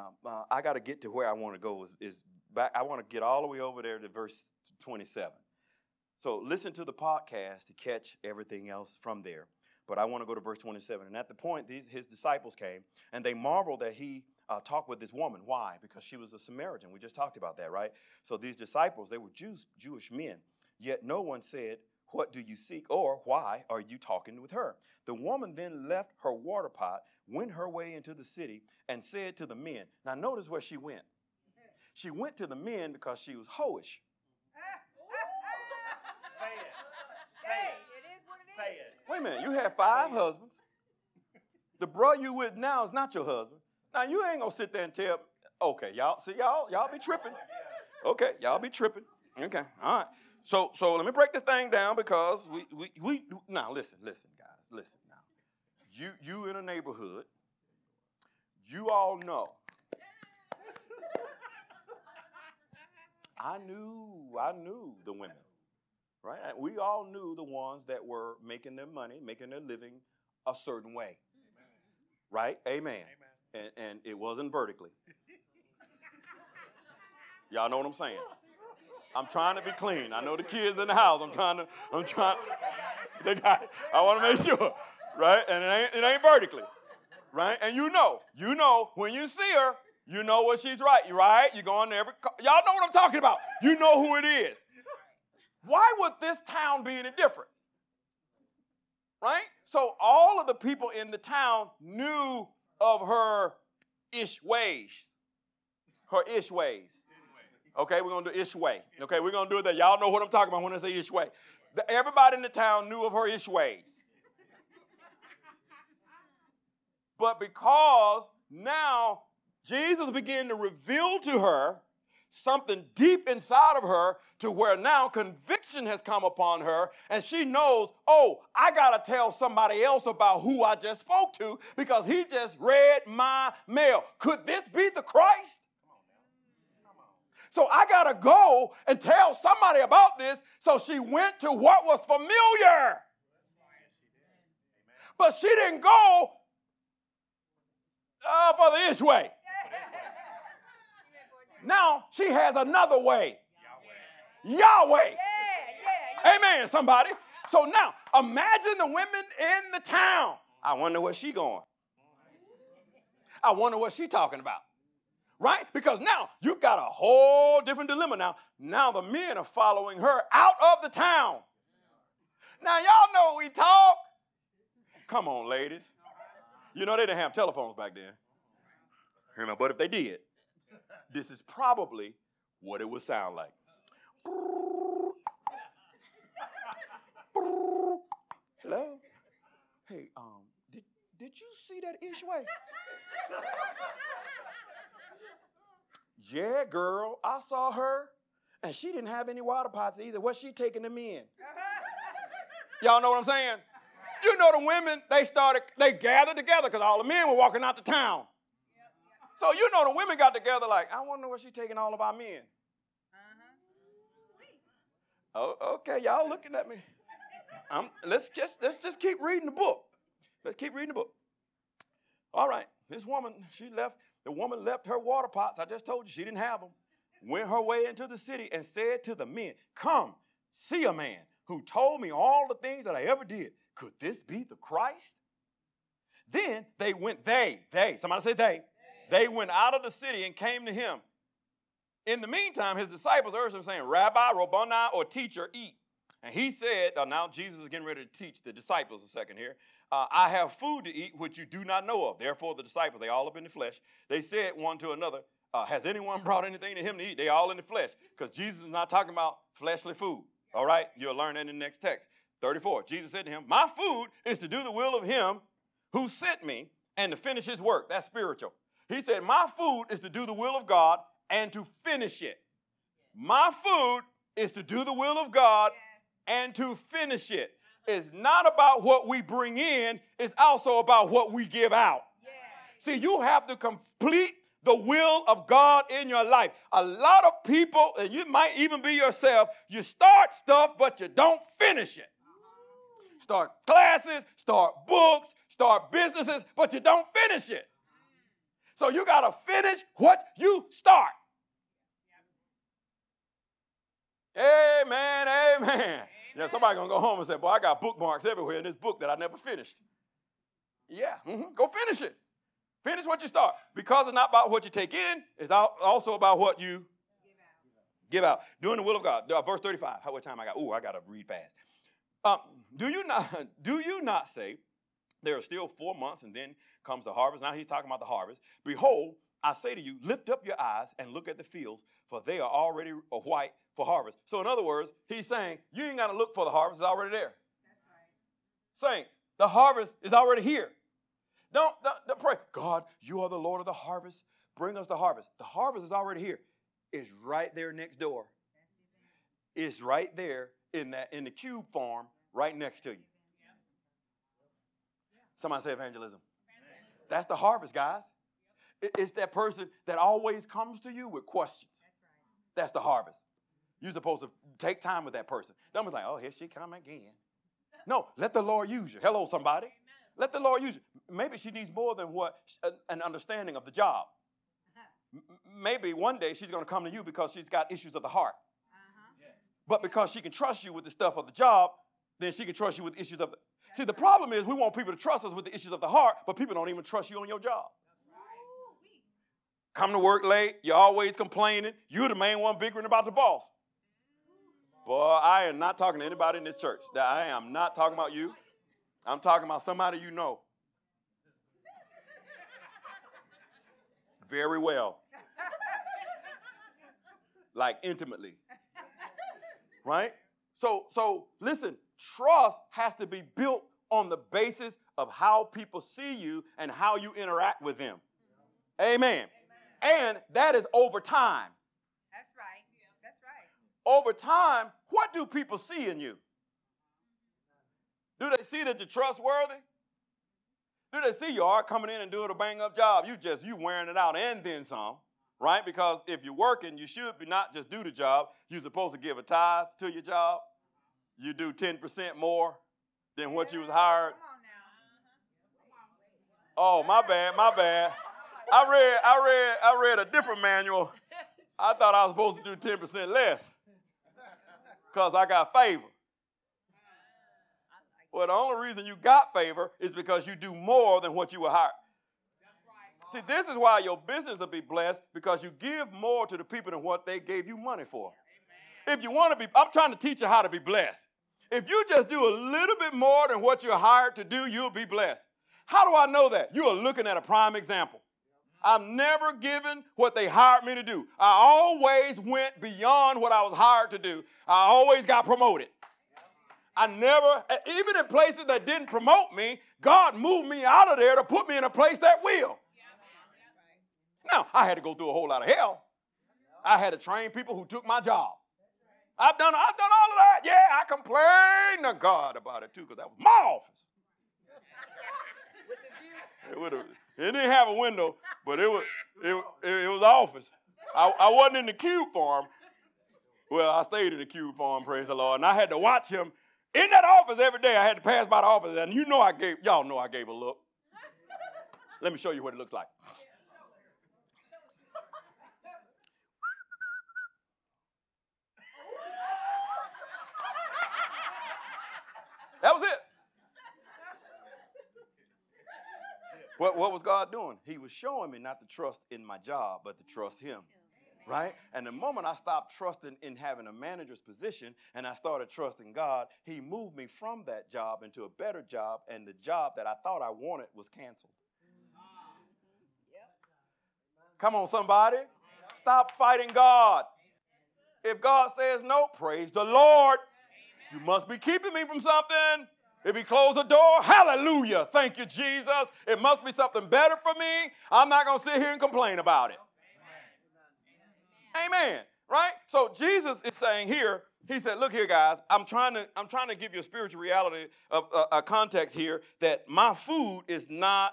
I got to get to where I want to go. Is back. I want to get all the way over there to verse 27. So listen to the podcast to catch everything else from there. But I want to go to verse 27. And at the point, his disciples came, and they marveled that he talked with this woman. Why? Because she was a Samaritan. We just talked about that, right? So these disciples, they were Jewish men, yet no one said, "What do you seek?" or "Why are you talking with her?" The woman then left her water pot, went her way into the city, and said to the men. Now notice where she went. She went to the men because she was hoish. Say it. Wait a minute. You had 5 husbands. The bro you with now is not your husband. Now you ain't gonna sit there and tell. Okay, y'all. See, y'all be tripping. Okay, y'all be tripping. Okay, all right. So let me break this thing down, because we now listen guys, listen now. You in a neighborhood, you all know. I knew the women, right? We all knew the ones that were making their money, making their living a certain way, right? Amen. And it wasn't vertically. Y'all know what I'm saying? I'm trying to be clean. I know the kids in the house. I'm trying. They got it. I want to make sure, right? And it ain't vertically, right? And you know when you see her, you know what she's right? You go into every. Y'all know what I'm talking about. You know who it is. Why would this town be any different, right? So all of the people in the town knew of her ish ways. Her ish ways. Okay, we're going to do Ishway. Okay, we're going to do it that. Y'all know what I'm talking about when I say Ishway. Everybody in the town knew of her Ishways. But because now Jesus began to reveal to her something deep inside of her, to where now conviction has come upon her, and she knows, oh, I got to tell somebody else about who I just spoke to, because he just read my mail. Could this be the Christ? So I got to go and tell somebody about this. So she went to what was familiar. But she didn't go for the ish way. Now she has another way. Yahweh. Amen, somebody. So now, imagine the women in the town. I wonder where she going. I wonder what she talking about. Right? Because now you got a whole different dilemma now. Now the men are following her out of the town. Now y'all know we talk. Come on, ladies. You know they didn't have telephones back then. You know, but if they did, this is probably what it would sound like. Hello? Hey, did you see that Ishway? Yeah, girl, I saw her, and she didn't have any water pots either. What's she taking them in? Y'all know what I'm saying? You know the women, they gathered together because all the men were walking out to town. So you know the women got together like, I wonder where she's taking all of our men. Oh, okay, y'all looking at me. Let's just keep reading the book. Let's keep reading the book. All right, this woman, the woman left her water pots. I just told you she didn't have them. Went her way into the city and said to the men, come, see a man who told me all the things that I ever did. Could this be the Christ? Then they went, somebody say they. They went out of the city and came to him. In the meantime, his disciples urged him, saying, Rabbi, Rabboni, or teacher, eat. And he said, now Jesus is getting ready to teach the disciples a second here. I have food to eat which you do not know of. Therefore, the disciples, they all up in the flesh. They said one to another, has anyone brought anything to him to eat? They all in the flesh. Because Jesus is not talking about fleshly food. All right? You'll learn that in the next text. 34, Jesus said to him, my food is to do the will of him who sent me and to finish his work. That's spiritual. He said, my food is to do the will of God and to finish it. My food is to do the will of God and to finish it. It's not about what we bring in. It's also about what we give out. Yeah. See, you have to complete the will of God in your life. A lot of people, and you might even be yourself, you start stuff, but you don't finish it. Start classes, start books, start businesses, but you don't finish it. So you got to finish what you start. Amen, amen. Amen. Yeah, somebody going to go home and say, boy, I got bookmarks everywhere in this book that I never finished. Yeah, go finish it. Finish what you start. Because it's not about what you take in, it's also about what you give out. Doing the will of God. Verse 35, how much time I got? Ooh, I got to read fast. Do you not say, there are still 4 months and then comes the harvest. Now he's talking about the harvest. Behold, I say to you, lift up your eyes and look at the fields, for they are already white for harvest. So in other words, he's saying, you ain't got to look for the harvest. It's already there. That's right. Saints, the harvest is already here. Don't pray, God, you are the Lord of the harvest. Bring us the harvest. The harvest is already here. It's right there next door. It's right there in the cube form right next to you. Somebody say evangelism. That's the harvest, guys. It's that person that always comes to you with questions. That's the harvest. You're supposed to take time with that person. Don't be like, oh, here she come again. No, let the Lord use you. Hello, somebody. Let the Lord use you. Maybe she needs more than an understanding of the job. Maybe one day she's going to come to you because she's got issues of the heart. But because she can trust you with the stuff of the job, then she can trust you with issues of the... See, the problem is we want people to trust us with the issues of the heart, but people don't even trust you on your job. Come to work late. You're always complaining. You're the main one bickering about the boss. Boy, I am not talking to anybody in this church. I am not talking about you. I'm talking about somebody you know. Very well. Like intimately. Right? So listen. Trust has to be built on the basis of how people see you and how you interact with them. Amen. And that is over time. That's right. Yeah, that's right. Over time, what do people see in you? Do they see that you're trustworthy? Do they see you are coming in and doing a bang-up job? You wearing it out and then some, right? Because if you're working, you should be not just do the job. You're supposed to give a tithe to your job. You do 10% more than what you was hired. Oh, my bad. I read a different manual. I thought I was supposed to do 10% less because I got favor. Well, the only reason you got favor is because you do more than what you were hired. See, this is why your business will be blessed, because you give more to the people than what they gave you money for. Amen. If you want to be, I'm trying to teach you how to be blessed. If you just do a little bit more than what you're hired to do, you'll be blessed. How do I know that? You are looking at a prime example. I've never given what they hired me to do. I always went beyond what I was hired to do. I always got promoted. I never, even in places that didn't promote me, God moved me out of there to put me in a place that will. Now, I had to go through a whole lot of hell. I had to train people who took my job. I've done all of that. Yeah, I complained to God about it, too, because that was my office. With the view. It didn't have a window, but it was the office. I wasn't in the cube for him. Well, I stayed in the cube for him, praise the Lord, and I had to watch him in that office every day. I had to pass by the office, and y'all know I gave a look. Let me show you what it looks like. That was it. What was God doing? He was showing me not to trust in my job, but to trust him, right? And the moment I stopped trusting in having a manager's position and I started trusting God, he moved me from that job into a better job, and the job that I thought I wanted was canceled. Come on, somebody. Stop fighting God. If God says no, praise the Lord. You must be keeping me from something. If he closed the door, hallelujah. Thank you, Jesus. It must be something better for me. I'm not going to sit here and complain about it. Amen. Amen. Right? So Jesus is saying here, he said, look here, guys, I'm trying to give you a spiritual reality of a context here that my food is not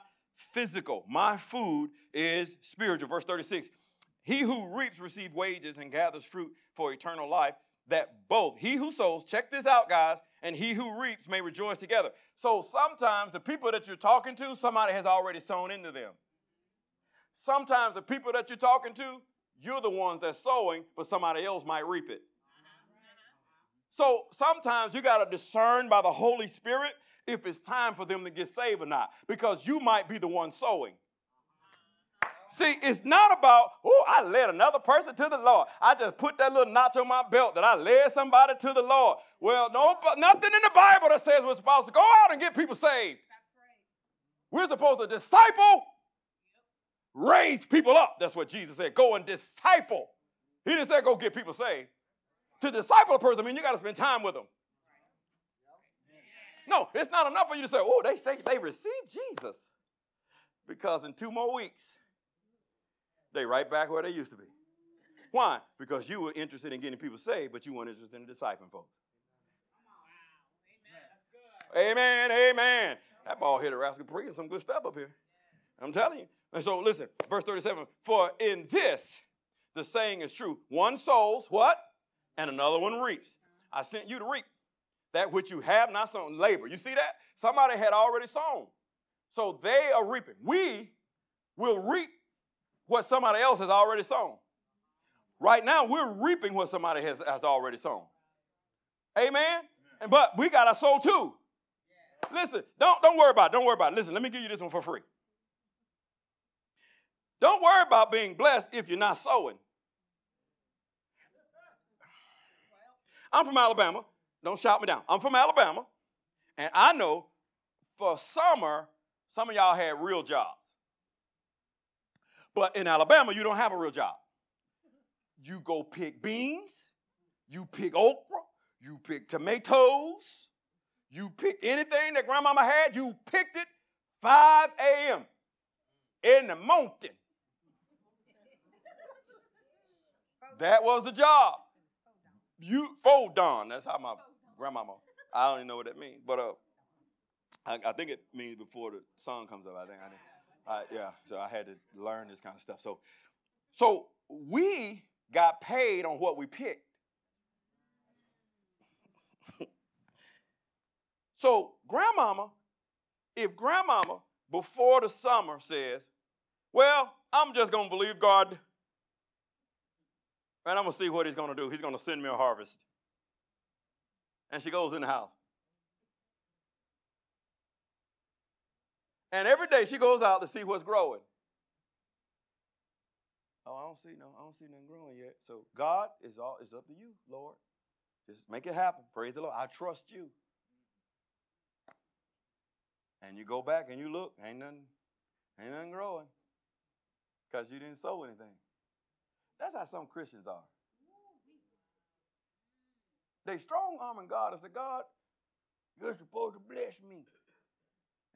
physical. My food is spiritual. Verse 36, he who reaps receives wages and gathers fruit for eternal life, that both he who sows, check this out, guys, and he who reaps may rejoice together. So sometimes the people that you're talking to, somebody has already sown into them. Sometimes the people that you're talking to, you're the ones that's sowing, but somebody else might reap it. So sometimes you got to discern by the Holy Spirit if it's time for them to get saved or not, because you might be the one sowing. See, it's not about, oh, I led another person to the Lord. I just put that little notch on my belt that I led somebody to the Lord. Well, no, nothing in the Bible that says we're supposed to go out and get people saved. We're supposed to disciple, raise people up. That's what Jesus said. Go and disciple. He didn't say go get people saved. To disciple a person, I mean, you got to spend time with them. No, it's not enough for you to say, oh, they think they received Jesus. Because in 2 more weeks, they right back where they used to be. Why? Because you were interested in getting people saved, but you weren't interested in discipling folks. Wow. Amen. Amen. That ball hit a rascal preaching some good stuff up here. I'm telling you. And so listen, verse 37, for in this, the saying is true. One sows what? And another one reaps. I sent you to reap that which you have not sown. Labor. You see that? Somebody had already sown. So they are reaping. We will reap what somebody else has already sown. Right now, we're reaping what somebody has already sown. Amen? And but we got to sow too. Listen, don't worry about it. Don't worry about it. Listen, let me give you this one for free. Don't worry about being blessed if you're not sowing. I'm from Alabama. Don't shout me down. I'm from Alabama. And I know for summer, some of y'all had real jobs. But in Alabama, you don't have a real job. You go pick beans, you pick okra, you pick tomatoes, you pick anything that grandmama had, you picked it 5 a.m. in the mountain. That was the job. You fold on. That's how my grandmama, I don't even know what that means. But I think it means before the sun comes up, I think. So I had to learn this kind of stuff. So we got paid on what we picked. So if grandmama before the summer says, well, I'm just going to believe God, and I'm going to see what he's going to do. He's going to send me a harvest. And she goes in the house. And every day she goes out to see what's growing. Oh, I don't see nothing growing yet. So God, it's up to you, Lord. Just make it happen. Praise the Lord. I trust you. And you go back and you look, ain't nothing growing. Because you didn't sow anything. That's how some Christians are. They strong-arming God and say, God, you're supposed to bless me.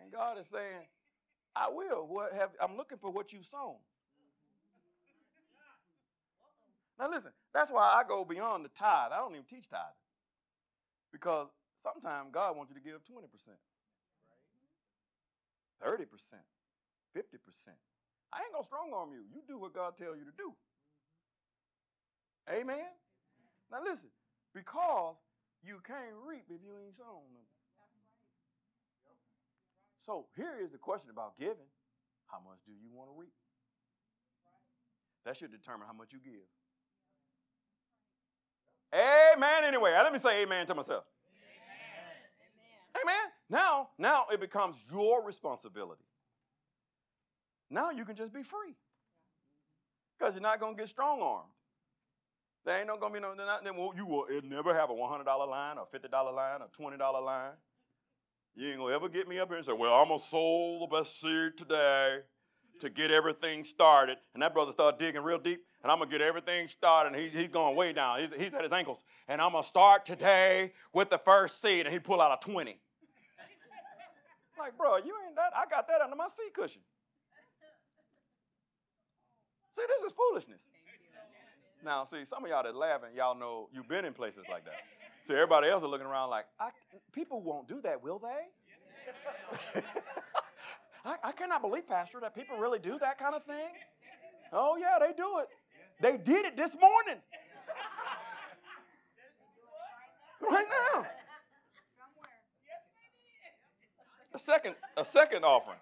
And God is saying, I will. I'm looking for what you've sown. Now listen, that's why I go beyond the tithe. I don't even teach tithe. Because sometimes God wants you to give 20%, 30%, 50%. I ain't going to strong-arm you. You do what God tells you to do. Amen? Now listen, because you can't reap if you ain't sown nothing. So here is the question about giving. How much do you want to reap? That should determine how much you give. Amen anyway. Let me say amen to myself. Amen. Amen. Now it becomes your responsibility. Now you can just be free. Because you're not going to get strong-armed. There ain't no going to be no, you will never have a $100 line or $50 line or $20 line. You ain't going to ever get me up here and say, well, I'm going to sow the best seed today to get everything started. And that brother started digging real deep. And I'm going to get everything started. And he's going way down. He's at his ankles. And I'm going to start today with the first seed. And he pull out a 20. Like, bro, you ain't that. I got that under my seat cushion. See, this is foolishness. Now, see, some of y'all that laughing, y'all know you've been in places like that. See, everybody else is looking around like, people won't do that, will they? I cannot believe, Pastor, that people really do that kind of thing. Oh, yeah, they do it. They did it this morning. Right now. A second offering.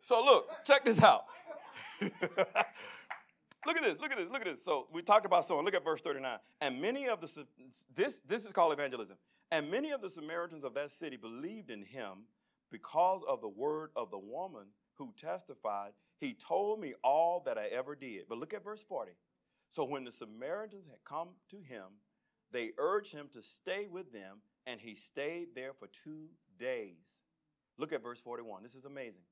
So look, check this out. Look at this. So we talked about sowing. Look at verse 39. And many of the, this is called evangelism. And many of the Samaritans of that city believed in him because of the word of the woman who testified, he told me all that I ever did. But look at verse 40. So when the Samaritans had come to him, they urged him to stay with them, and he stayed there for 2 days. Look at verse 41. This is amazing.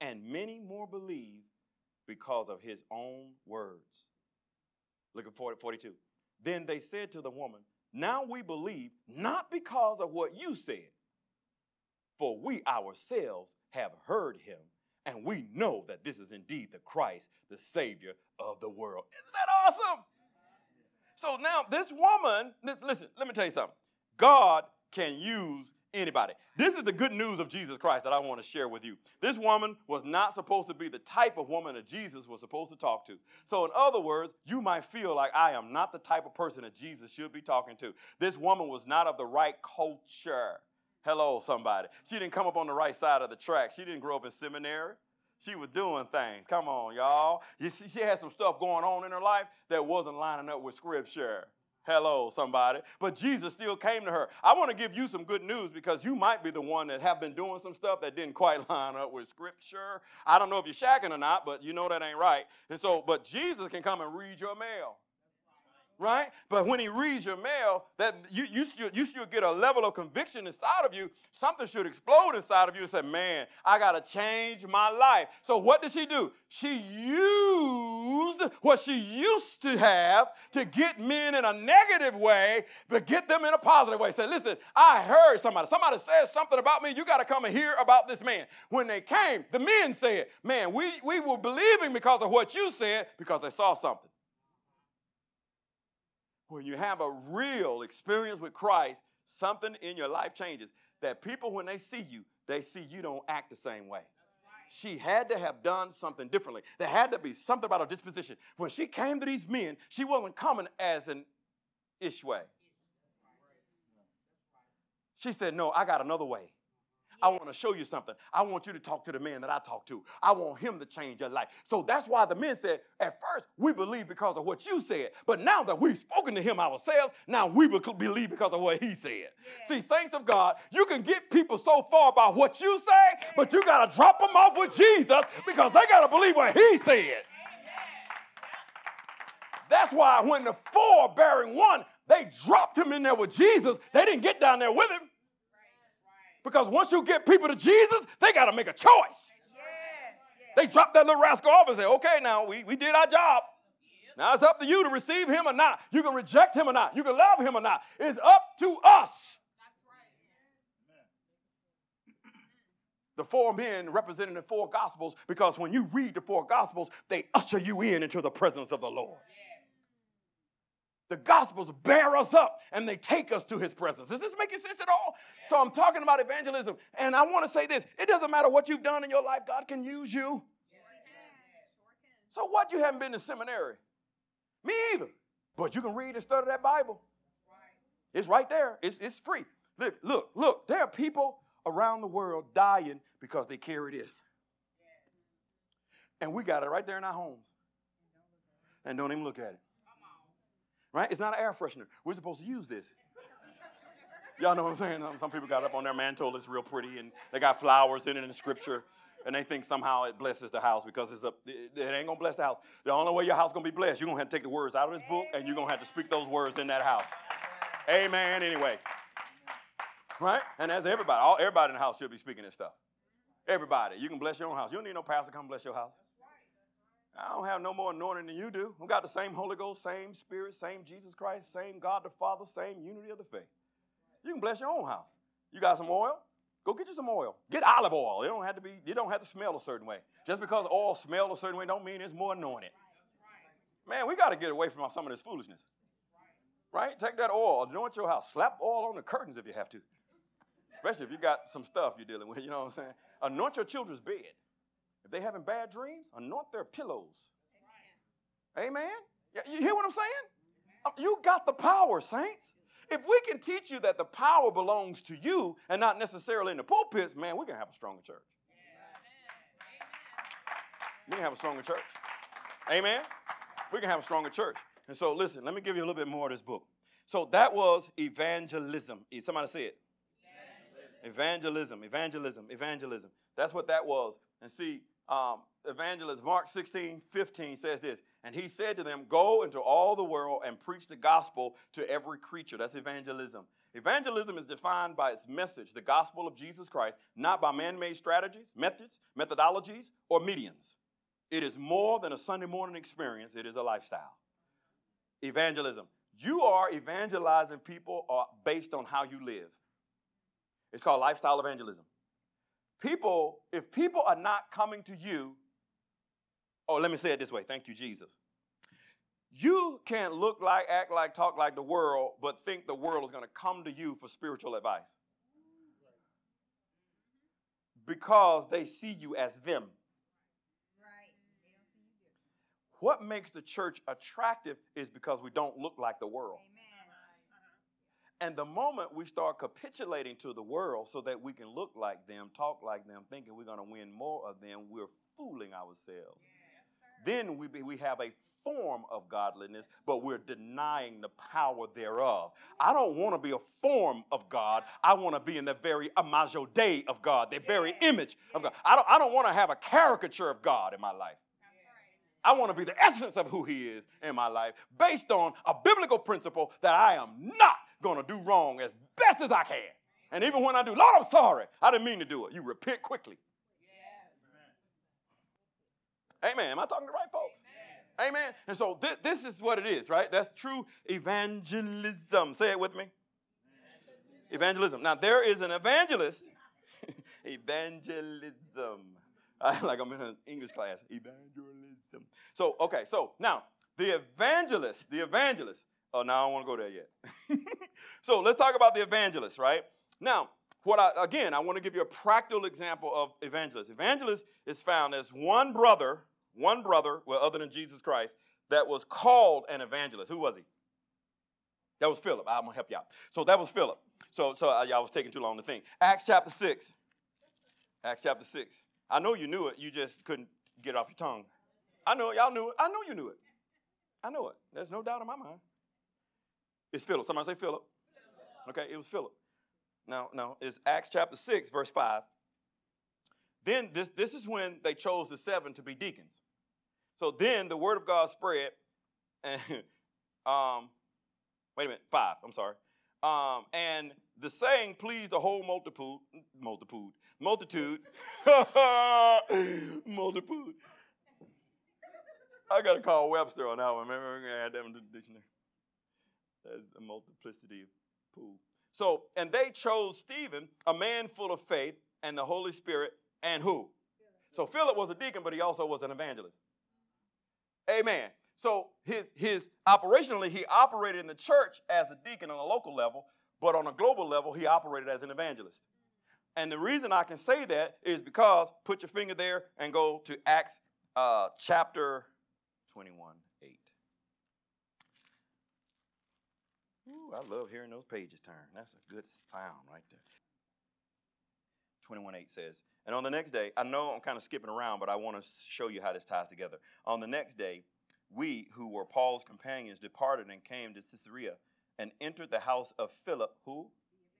And many more believed because of his own words. Look at 42. Then they said to the woman, now we believe not because of what you said, for we ourselves have heard him, and we know that this is indeed the Christ, the Savior of the world. Isn't that awesome? So now this woman, listen, let me tell you something. God can use anybody. This is the good news of Jesus Christ that I want to share with you. This woman was not supposed to be the type of woman that Jesus was supposed to talk to. So in other words, you might feel like I am not the type of person that Jesus should be talking to. This woman was not of the right culture. Hello, somebody. She didn't come up on the right side of the track. She didn't grow up in seminary. She was doing things. Come on, y'all. You see, she had some stuff going on in her life that wasn't lining up with Scripture. Hello, somebody. But Jesus still came to her. I want to give you some good news because you might be the one that have been doing some stuff that didn't quite line up with Scripture. I don't know if you're shacking or not, but you know that ain't right. And so, but Jesus can come and read your mail, right? But when he reads your mail, that you should get a level of conviction inside of you. Something should explode inside of you and say, man, I got to change my life. So what did she do? She used what she used to have to get men in a negative way, but get them in a positive way. Say, listen, I heard somebody. Somebody says something about me. You got to come and hear about this man. When they came, the men said, man, we were believing because of what you said because they saw something. When you have a real experience with Christ, something in your life changes. That people, when they see you don't act the same way. She had to have done something differently. There had to be something about her disposition. When she came to these men, she wasn't coming as an Ishway. She said, no, I got another way. I want to show you something. I want you to talk to the man that I talk to. I want him to change your life. So that's why the men said, at first, we believe because of what you said. But now that we've spoken to him ourselves, now we believe because of what he said. Yeah. See, saints of God, you can get people so far by what you say, yeah, but you got to drop them off with Jesus, yeah, because they got to believe what he said. Yeah. That's why when the four bearing one, they dropped him in there with Jesus. They didn't get down there with him. Because once you get people to Jesus, they got to make a choice. Yeah. They drop that little rascal off and say, okay, now we did our job. Yep. Now it's up to you to receive him or not. You can reject him or not. You can love him or not. It's up to us. That's right. Yeah. The four men represented the four gospels, because when you read the four gospels, they usher you in into the presence of the Lord. Yeah. The Gospels bear us up, and they take us to his presence. Is this making sense at all? Yeah. So I'm talking about evangelism, and I want to say this. It doesn't matter what you've done in your life. God can use you. Yeah. So what? You haven't been to seminary. Me either. But you can read and study that Bible. Right. It's right there. It's free. Look. There are people around the world dying because they carry this. Yeah. And we got it right there in our homes. And don't even look at it. Right? It's not an air freshener. We're supposed to use this. Y'all know what I'm saying? Some people got up on their mantle. It's real pretty, and they got flowers in it in scripture, and they think somehow it blesses the house because it ain't going to bless the house. The only way your house is going to be blessed, you're going to have to take the words out of this book, and you're going to have to speak those words in that house. Amen anyway. Right? And that's everybody. Everybody in the house should be speaking this stuff. Everybody. You can bless your own house. You don't need no pastor to come bless your house. I don't have no more anointing than you do. We got the same Holy Ghost, same Spirit, same Jesus Christ, same God the Father, same unity of the faith. You can bless your own house. You got some oil? Go get you some oil. Get olive oil. It don't have to smell a certain way. Just because oil smells a certain way don't mean it's more anointed. Man, we got to get away from some of this foolishness. Right? Take that oil, anoint your house. Slap oil on the curtains if you have to. Especially if you got some stuff you're dealing with, you know what I'm saying? Anoint your children's bed. If they're having bad dreams, anoint their pillows. Amen. You hear what I'm saying? You got the power, saints. If we can teach you that the power belongs to you and not necessarily in the pulpits, man, we're going to have a stronger church. We're going to have a stronger church. Amen. We're going to have a stronger church. And so listen, let me give you a little bit more of this book. So that was evangelism. Somebody say it. Evangelism. That's what that was. And see, evangelist Mark 16:15 says this, and he said to them, go into all the world and preach the gospel to every creature. That's evangelism. Evangelism is defined by its message, the gospel of Jesus Christ, not by man-made strategies, methods, methodologies, or mediums. It is more than a Sunday morning experience. It is a lifestyle. Evangelism. You are evangelizing people based on how you live. It's called lifestyle evangelism. If people are not coming to you, let me say it this way. Thank you, Jesus. You can't look like, act like, talk like the world, but think the world is going to come to you for spiritual advice. Because they see you as them. Right. What makes the church attractive is because we don't look like the world. And the moment we start capitulating to the world so that we can look like them, talk like them, thinking we're going to win more of them, we're fooling ourselves. Yes, then we have a form of godliness, but we're denying the power thereof. I don't want to be a form of God. I want to be in the very imago Dei of God, the very image of God. I don't want to have a caricature of God in my life. I want to be the essence of who he is in my life based on a biblical principle that I am not going to do wrong as best as I can. And even when I do, Lord, I'm sorry. I didn't mean to do it. You repent quickly. Yes. Amen. Am I talking to the right folks? Amen. Amen. And so this is what it is, right? That's true evangelism. Say it with me. Evangelism. Now, there is an evangelist. Evangelism. Like I'm in an English class. Evangelism. So, okay. So, now, the evangelist. Oh, no, I don't want to go there yet. So let's talk about the evangelist, right? Now, I want to give you a practical example of evangelist. Evangelist is found as one brother, well, other than Jesus Christ, that was called an evangelist. Who was he? That was Philip. I'm going to help you out. So that was Philip. So y'all was taking too long to think. Acts chapter 6. Acts chapter 6. I know you knew it. You just couldn't get off your tongue. I know it. Y'all knew it. I know you knew it. I know it. There's no doubt in my mind. It's Philip. Somebody say Philip. Okay, it was Philip. No, it's Acts chapter 6, verse 5. Then this is when they chose the 7 to be deacons. So then the word of God spread, and wait a minute, 5, I'm sorry. And the saying pleased the whole multitude. I got to call Webster on that one. Remember, we're going to add that into the dictionary. That's a multiplicity of poo. So, and they chose Stephen, a man full of faith and the Holy Spirit, and who? So Philip was a deacon, but he also was an evangelist. Amen. So his operationally, he operated in the church as a deacon on a local level, but on a global level, he operated as an evangelist. And the reason I can say that is because, put your finger there and go to Acts chapter 21. Ooh, I love hearing those pages turn. That's a good sound right there. 21:8 says, and on the next day, I know I'm kind of skipping around, but I want to show you how this ties together. On the next day, we who were Paul's companions departed and came to Caesarea and entered the house of Philip, who?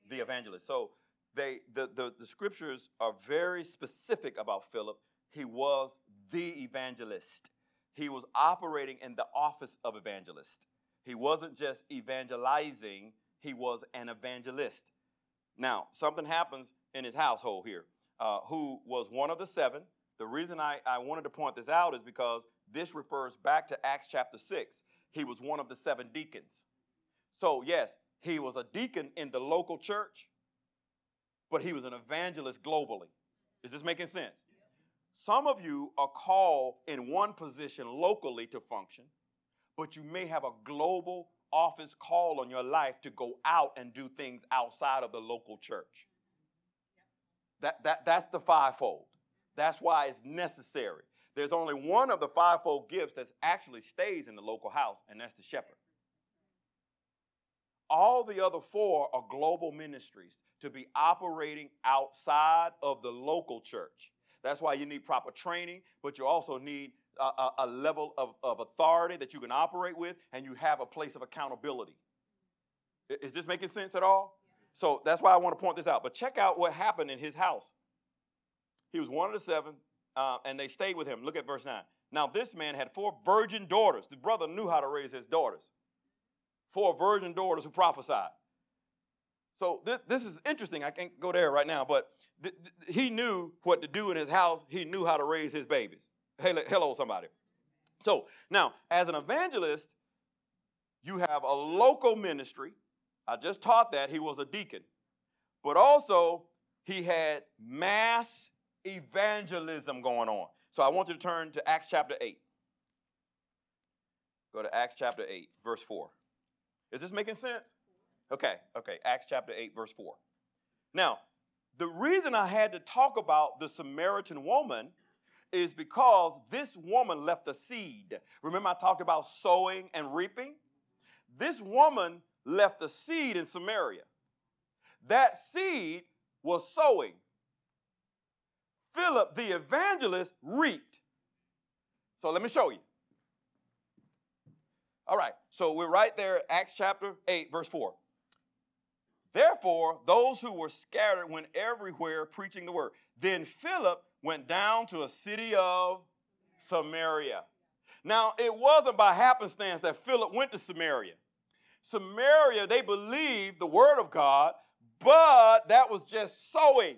The evangelist. So the scriptures are very specific about Philip. He was the evangelist. He was operating in the office of evangelist. He wasn't just evangelizing, he was an evangelist. Now, something happens in his household here, who was one of the 7. The reason I wanted to point this out is because this refers back to Acts chapter 6. He was one of the 7 deacons. So, yes, he was a deacon in the local church, but he was an evangelist globally. Is this making sense? Some of you are called in one position locally to function, but you may have a global office call on your life to go out and do things outside of the local church. That's the fivefold. That's why it's necessary. There's only one of the fivefold gifts that actually stays in the local house, and that's the shepherd. All the other 4 are global ministries to be operating outside of the local church. That's why you need proper training, but you also need a level of authority that you can operate with, and you have a place of accountability. Is this making sense at all? Yeah. So that's why I want to point this out. But check out what happened in his house. He was one of the 7, and they stayed with him. Look at verse 9. Now this man had 4 virgin daughters. The brother knew how to raise his daughters. 4 virgin daughters who prophesied. So this is interesting. I can't go there right now, but he knew what to do in his house. He knew how to raise his babies. Hello, somebody. So now, as an evangelist, you have a local ministry. I just taught that he was a deacon. But also, he had mass evangelism going on. So I want you to turn to Acts chapter 8. Go to Acts chapter 8, verse 4. Is this making sense? Okay. Acts chapter 8, verse 4. Now, the reason I had to talk about the Samaritan woman is because this woman left a seed. Remember I talked about sowing and reaping? This woman left a seed in Samaria. That seed was sowing. Philip, the evangelist, reaped. So let me show you. All right, so we're right there, Acts chapter 8, verse 4. Therefore, those who were scattered went everywhere preaching the word. Then Philip went down to a city of Samaria. Now, it wasn't by happenstance that Philip went to Samaria. Samaria, they believed the word of God, but that was just sowing.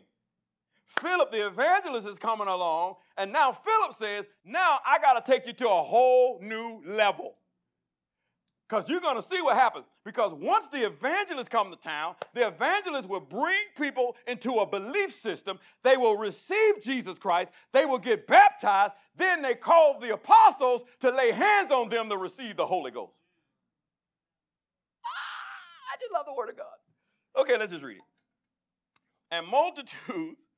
Philip, the evangelist, is coming along, and now Philip says, now I got to take you to a whole new level. Because you're going to see what happens. Because once the evangelists come to town, the evangelists will bring people into a belief system. They will receive Jesus Christ. They will get baptized. Then they call the apostles to lay hands on them to receive the Holy Ghost. I just love the Word of God. Okay, let's just read it. And multitudes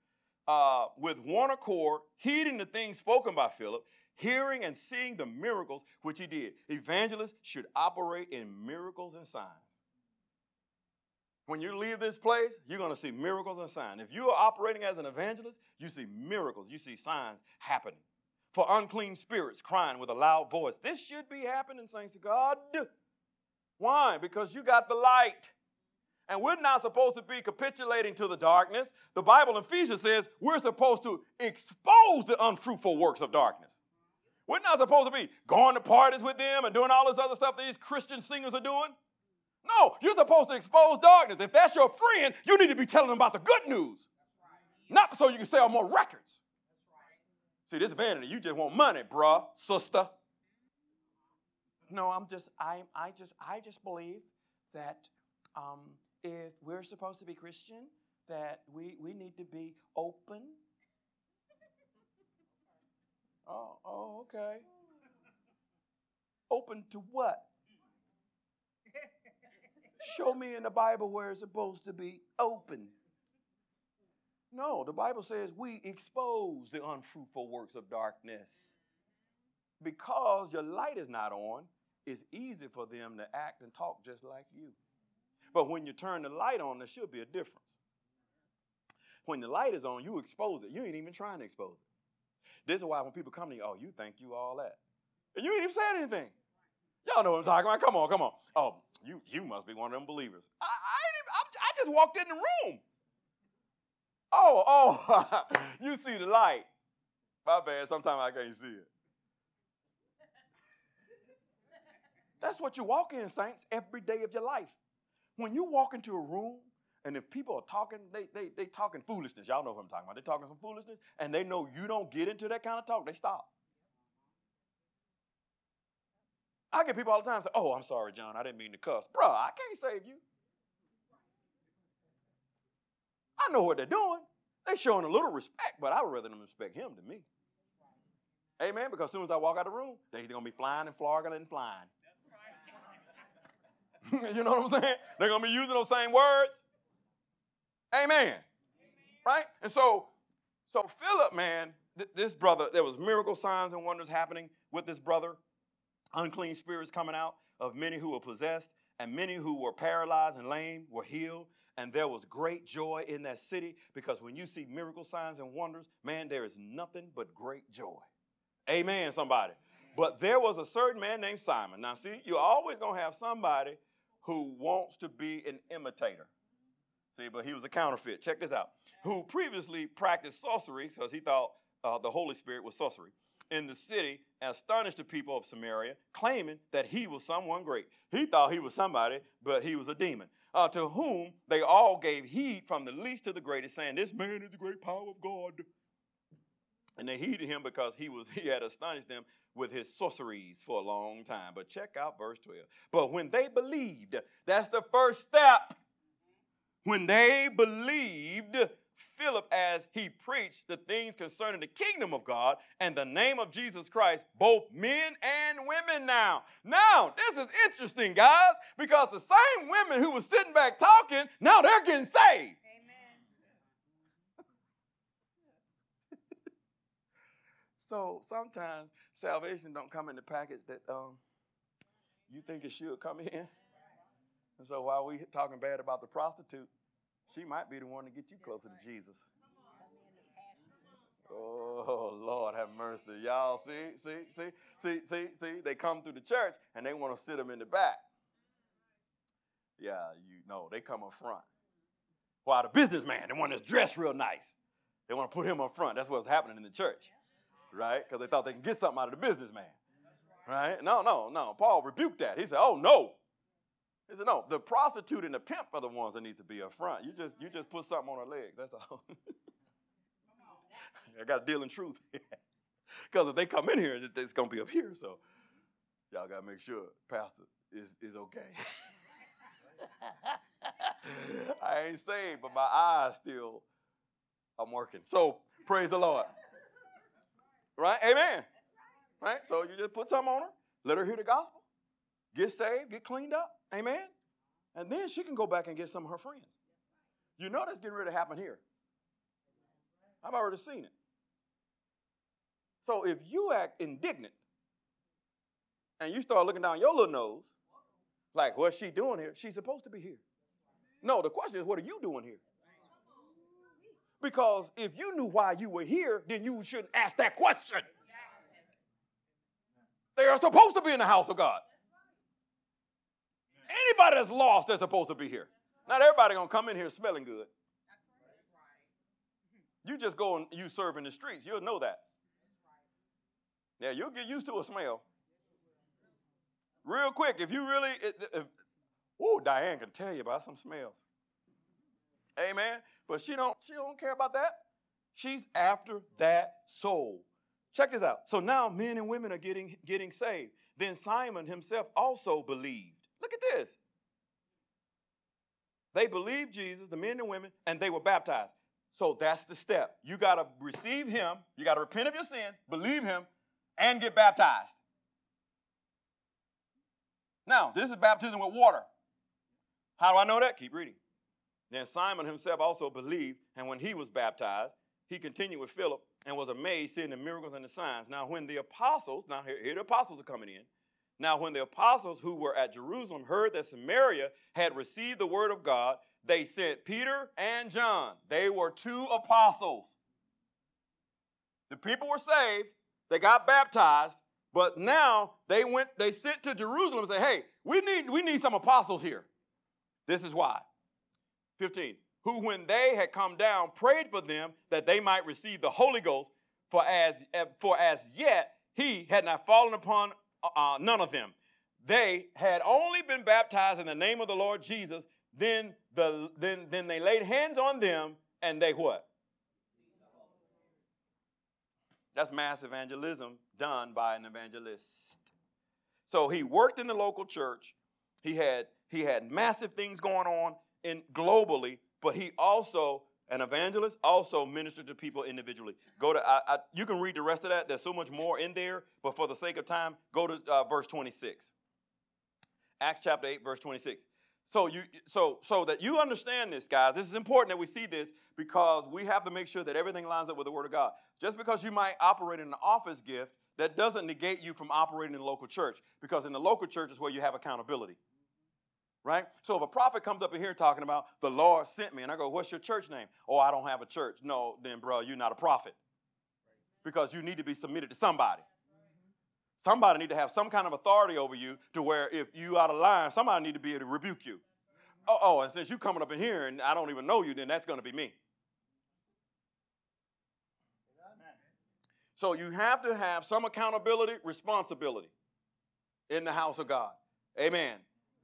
with one accord, heeding the things spoken by Philip, hearing and seeing the miracles which he did. Evangelists should operate in miracles and signs. When you leave this place, you're going to see miracles and signs. If you are operating as an evangelist, you see miracles. You see signs happening. For unclean spirits crying with a loud voice. This should be happening, saints of God. Why? Because you got the light. And we're not supposed to be capitulating to the darkness. The Bible in Ephesians says we're supposed to expose the unfruitful works of darkness. We're not supposed to be going to parties with them and doing all this other stuff that these Christian singers are doing. No, you're supposed to expose darkness. If that's your friend, you need to be telling them about the good news. Not so you can sell more records. See, this vanity, you just want money, bruh, sister. No, I just believe that if we're supposed to be Christian, that we need to be open. Oh, okay. Open to what? Show me in the Bible where it's supposed to be open. No, the Bible says we expose the unfruitful works of darkness. Because your light is not on, it's easy for them to act and talk just like you. But when you turn the light on, there should be a difference. When the light is on, you expose it. You ain't even trying to expose it. This is why when people come to you, oh, you think you all that. And you ain't even said anything. Y'all know what I'm talking about. Come on. Oh, you must be one of them believers. I just walked in the room. Oh, you see the light. My bad, sometimes I can't see it. That's what you walk in, saints, every day of your life. When you walk into a room, and if people are talking, they talking foolishness. Y'all know what I'm talking about. They're talking some foolishness, and they know you don't get into that kind of talk. They stop. I get people all the time say, oh, I'm sorry, John, I didn't mean to cuss. Bro, I can't save you. I know what they're doing. They're showing a little respect, but I would rather them respect him than me. Amen? Because as soon as I walk out of the room, they're going to be flying and flogging and flying. You know what I'm saying? They're going to be using those same words. Amen. Right? And so Philip, man, this brother, there was miracle signs and wonders happening with this brother. Unclean spirits coming out of many who were possessed, and many who were paralyzed and lame were healed. And there was great joy in that city, because when you see miracle signs and wonders, man, there is nothing but great joy. Amen, somebody. But there was a certain man named Simon. Now, see, you're always going to have somebody who wants to be an imitator. See, but he was a counterfeit. Check this out. Who previously practiced sorcery, because he thought the Holy Spirit was sorcery, in the city, astonished the people of Samaria, claiming that he was someone great. He thought he was somebody, but he was a demon, to whom they all gave heed from the least to the greatest, saying, this man is the great power of God. And they heeded him because he had astonished them with his sorceries for a long time. But check out verse 12. But when they believed, that's the first step. When they believed Philip as he preached the things concerning the kingdom of God and the name of Jesus Christ, both men and women now. Now, this is interesting, guys, because the same women who were sitting back talking, now they're getting saved. So sometimes salvation don't come in the package that you think it should come in. And so while we're talking bad about the prostitute, she might be the one to get you closer to Jesus. Oh, Lord, have mercy. Y'all see, they come through the church and they want to sit them in the back. Yeah, you know, they come up front. While the businessman, the one that's dressed real nice, they want to put him up front. That's what's happening in the church. Right? Because they thought they can get something out of the businessman. Right? No. Paul rebuked that. He said, oh, no. He said, no, the prostitute and the pimp are the ones that need to be up front. You just put something on her legs. That's all. I got to deal in truth. Because if they come in here, it's going to be up here. So y'all got to make sure Pastor is okay. I ain't saved, but my eyes still, I'm working. So praise the Lord. Right? Amen. Right? So you just put something on her, let her hear the gospel, get saved, get cleaned up. Amen? And then she can go back and get some of her friends. You know that's getting ready to happen here. I've already seen it. So if you act indignant and you start looking down your little nose, like, what's she doing here? She's supposed to be here. No, the question is, what are you doing here? Because if you knew why you were here, then you shouldn't ask that question. They are supposed to be in the house of God. Anybody that's lost, they're supposed to be here. Not everybody going to come in here smelling good. You just go and you serve in the streets. You'll know that. Yeah, you'll get used to a smell. Real quick, if you really, Diane can tell you about some smells. Amen. But she don't care about that. She's after that soul. Check this out. So now men and women are getting saved. Then Simon himself also believed. Look at this. They believed Jesus, the men and women, and they were baptized. So that's the step. You got to receive him. You got to repent of your sins, believe him, and get baptized. Now, this is baptism with water. How do I know that? Keep reading. Then Simon himself also believed, and when he was baptized, he continued with Philip and was amazed seeing the miracles and the signs. Now, when the apostles, here the apostles are coming in. Now, when the apostles who were at Jerusalem heard that Samaria had received the word of God, they sent Peter and John. They were two apostles. The people were saved. They got baptized. But now they sent to Jerusalem and said, hey, we need some apostles here. This is why. 15, who when they had come down, prayed for them that they might receive the Holy Ghost, for as yet he had not fallen upon none of them. They had only been baptized in the name of the Lord Jesus. Then they laid hands on them, and they what? That's mass evangelism done by an evangelist. So he worked in the local church. He had massive things going on globally, but he also, an evangelist, also ministered to people individually. Go to you can read the rest of that. There's so much more in there, but for the sake of time, go to verse 26. Acts chapter 8, verse 26. So that you understand this, guys. This is important that we see this because we have to make sure that everything lines up with the Word of God. Just because you might operate in an office gift, that doesn't negate you from operating in the local church, because in the local church is where you have accountability. Right? So if a prophet comes up in here talking about the Lord sent me, and I go, what's your church name? Oh, I don't have a church. No, then, bro, you're not a prophet, because you need to be submitted to somebody. Somebody need to have some kind of authority over you to where if you out of line, somebody need to be able to rebuke you. Oh, and since you coming up in here and I don't even know you, then that's going to be me. So you have to have some accountability, responsibility in the house of God. Amen.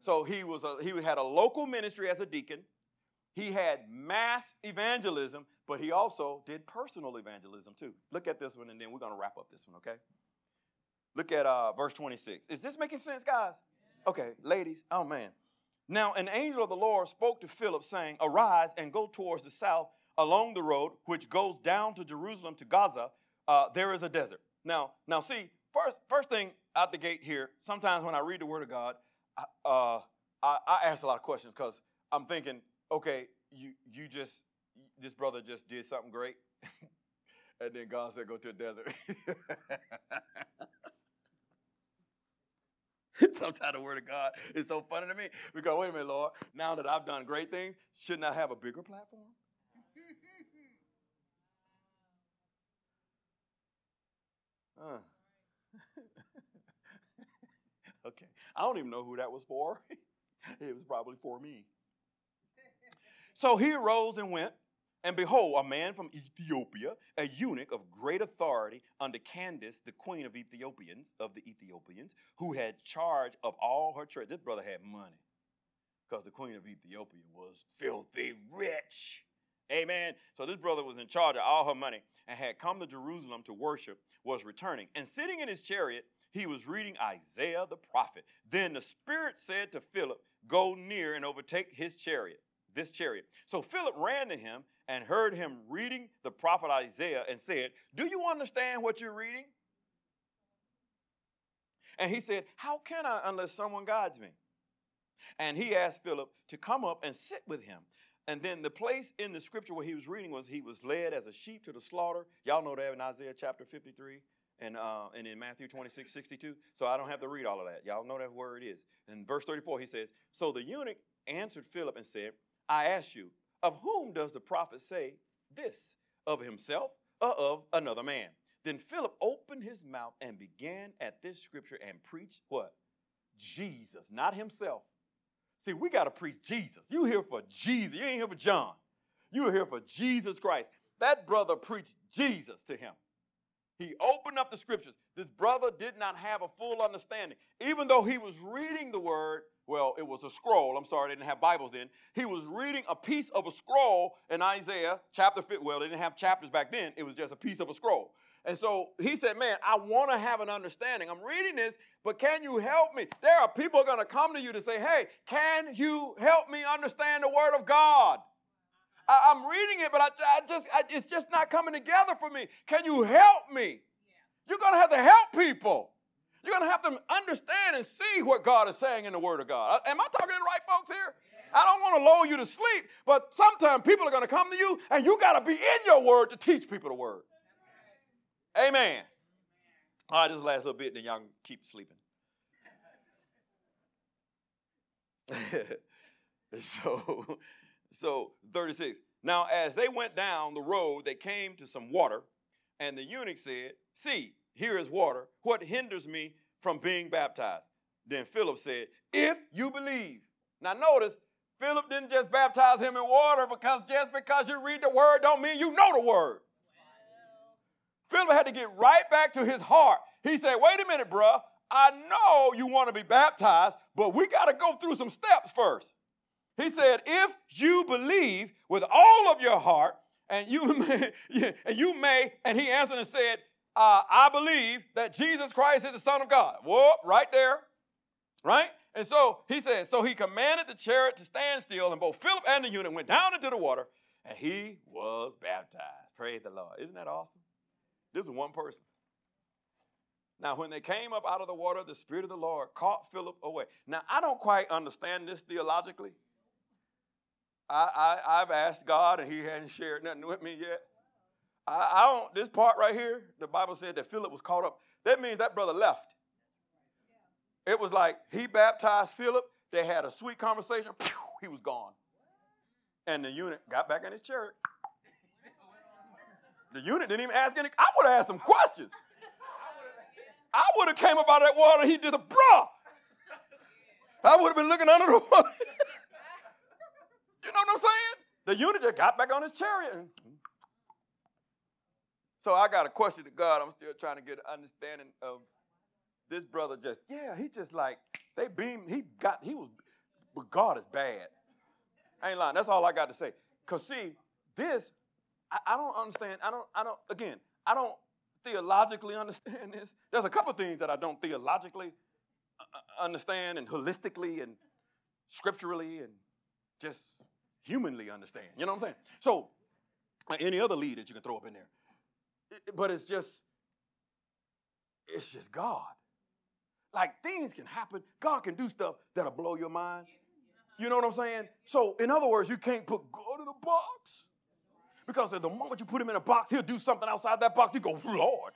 So he had a local ministry as a deacon. He had mass evangelism, but he also did personal evangelism too. Look at this one, and then we're going to wrap up this one, okay? Look at verse 26. Is this making sense, guys? Okay, ladies. Oh, man. Now, an angel of the Lord spoke to Philip, saying, arise and go towards the south along the road, which goes down to Jerusalem to Gaza. There is a desert. Now, see, first thing out the gate here, sometimes when I read the Word of God, I ask a lot of questions, because I'm thinking, okay, this brother just did something great. And then God said, go to a desert. Sometimes the Word of God is so funny to me, because wait a minute, Lord, now that I've done great things, shouldn't I have a bigger platform? Okay, I don't even know who that was for. It was probably for me. So he arose and went, and behold, a man from Ethiopia, a eunuch of great authority under Candace, the queen of the Ethiopians, who had charge of all her treasure. This brother had money, because the queen of Ethiopia was filthy rich. Amen. So this brother was in charge of all her money, and had come to Jerusalem to worship, was returning. And sitting in his chariot, he was reading Isaiah the prophet. Then the Spirit said to Philip, go near and overtake his chariot. This chariot. So Philip ran to him and heard him reading the prophet Isaiah and said, do you understand what you're reading? And he said, how can I unless someone guides me? And he asked Philip to come up and sit with him. And then the place in the scripture where he was reading was, he was led as a sheep to the slaughter. Y'all know that in Isaiah chapter 53 and in Matthew 26:62. So I don't have to read all of that. Y'all know that where it is. In verse 34, he says, so the eunuch answered Philip and said, I ask you, of whom does the prophet say this, of himself or of another man? Then Philip opened his mouth and began at this scripture and preached what? Jesus, not himself. See, we got to preach Jesus. You here for Jesus. You ain't here for John. You are here for Jesus Christ. That brother preached Jesus to him. He opened up the scriptures. This brother did not have a full understanding. Even though he was reading the word, well, it was a scroll. I'm sorry, they didn't have Bibles then. He was reading a piece of a scroll in Isaiah chapter 5. Well, they didn't have chapters back then. It was just a piece of a scroll. And so he said, man, I want to have an understanding. I'm reading this, but can you help me? There are people going to come to you to say, hey, can you help me understand the word of God? I'm reading it, but I just it's just not coming together for me. Can you help me? Yeah. You're going to have to help people. You're going to have to understand and see what God is saying in the word of God. Am I talking to the right folks here? Yeah. I don't want to lull you to sleep, but sometimes people are going to come to you, and you got to be in your word to teach people the word. Right. Amen. Amen. All right, just last little bit, then y'all can keep sleeping. So 36, now as they went down the road, they came to some water, and the eunuch said, see, here is water. What hinders me from being baptized? Then Philip said, if you believe. Now notice, Philip didn't just baptize him in water because just because you read the word don't mean you know the word. Wow. Philip had to get right back to his heart. He said, wait a minute, bruh. I know you want to be baptized, but we got to go through some steps first. He said, if you believe with all of your heart, and you may, and he answered and said, I believe that Jesus Christ is the Son of God. Whoa, right there, right? And so he said, so he commanded the chariot to stand still, and both Philip and the eunuch went down into the water, and he was baptized. Praise the Lord. Isn't that awesome? This is one person. Now, when they came up out of the water, the Spirit of the Lord caught Philip away. Now, I don't quite understand this theologically. I've asked God, and he hadn't shared nothing with me yet. I don't, this part right here, the Bible said that Philip was caught up. That means that brother left. It was like he baptized Philip. They had a sweet conversation. Pew, he was gone. And the eunuch got back in his chariot. The eunuch didn't even ask any. I would have asked some questions. I would have came up out of that water. He did a bruh. I would have been looking under the water. You know what I'm saying? The eunuch just got back on his chariot. So I got a question to God. I'm still trying to get an understanding of this brother. But God is bad. I ain't lying. That's all I got to say. Because see, this, I don't understand. I don't theologically understand this. There's a couple things that I don't theologically understand and holistically and scripturally and just humanly understand. You know what I'm saying? So any other lead that you can throw up in there. But it's just God. Like things can happen. God can do stuff that'll blow your mind. You know what I'm saying? So in other words, you can't put God in a box. Because the moment you put him in a box, he'll do something outside that box. You go, Lord.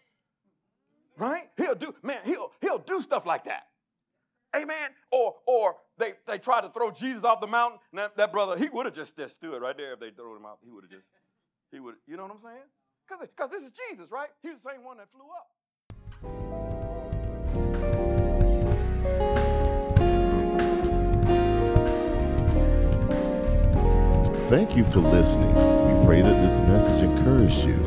Right? He'll do stuff like that. Amen? Or they tried to throw Jesus off the mountain. And that brother, he would have just stood right there if they threw him out. He would. You know what I'm saying? Because this is Jesus, right? He was the same one that flew up. Thank you for listening. We pray that this message encouraged you.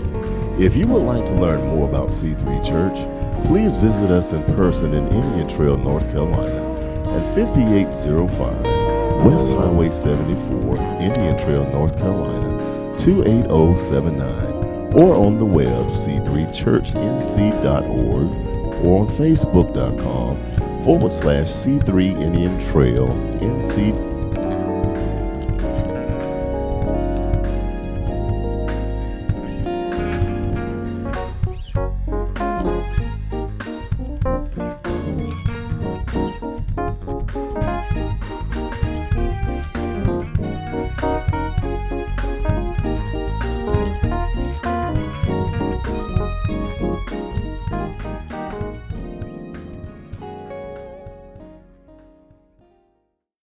If you would like to learn more about C3 Church, please visit us in person in Indian Trail, North Carolina at 5805 West Highway 74, Indian Trail, North Carolina, 28079, or on the web c3churchnc.org or on facebook.com/C3 Indian Trail NC.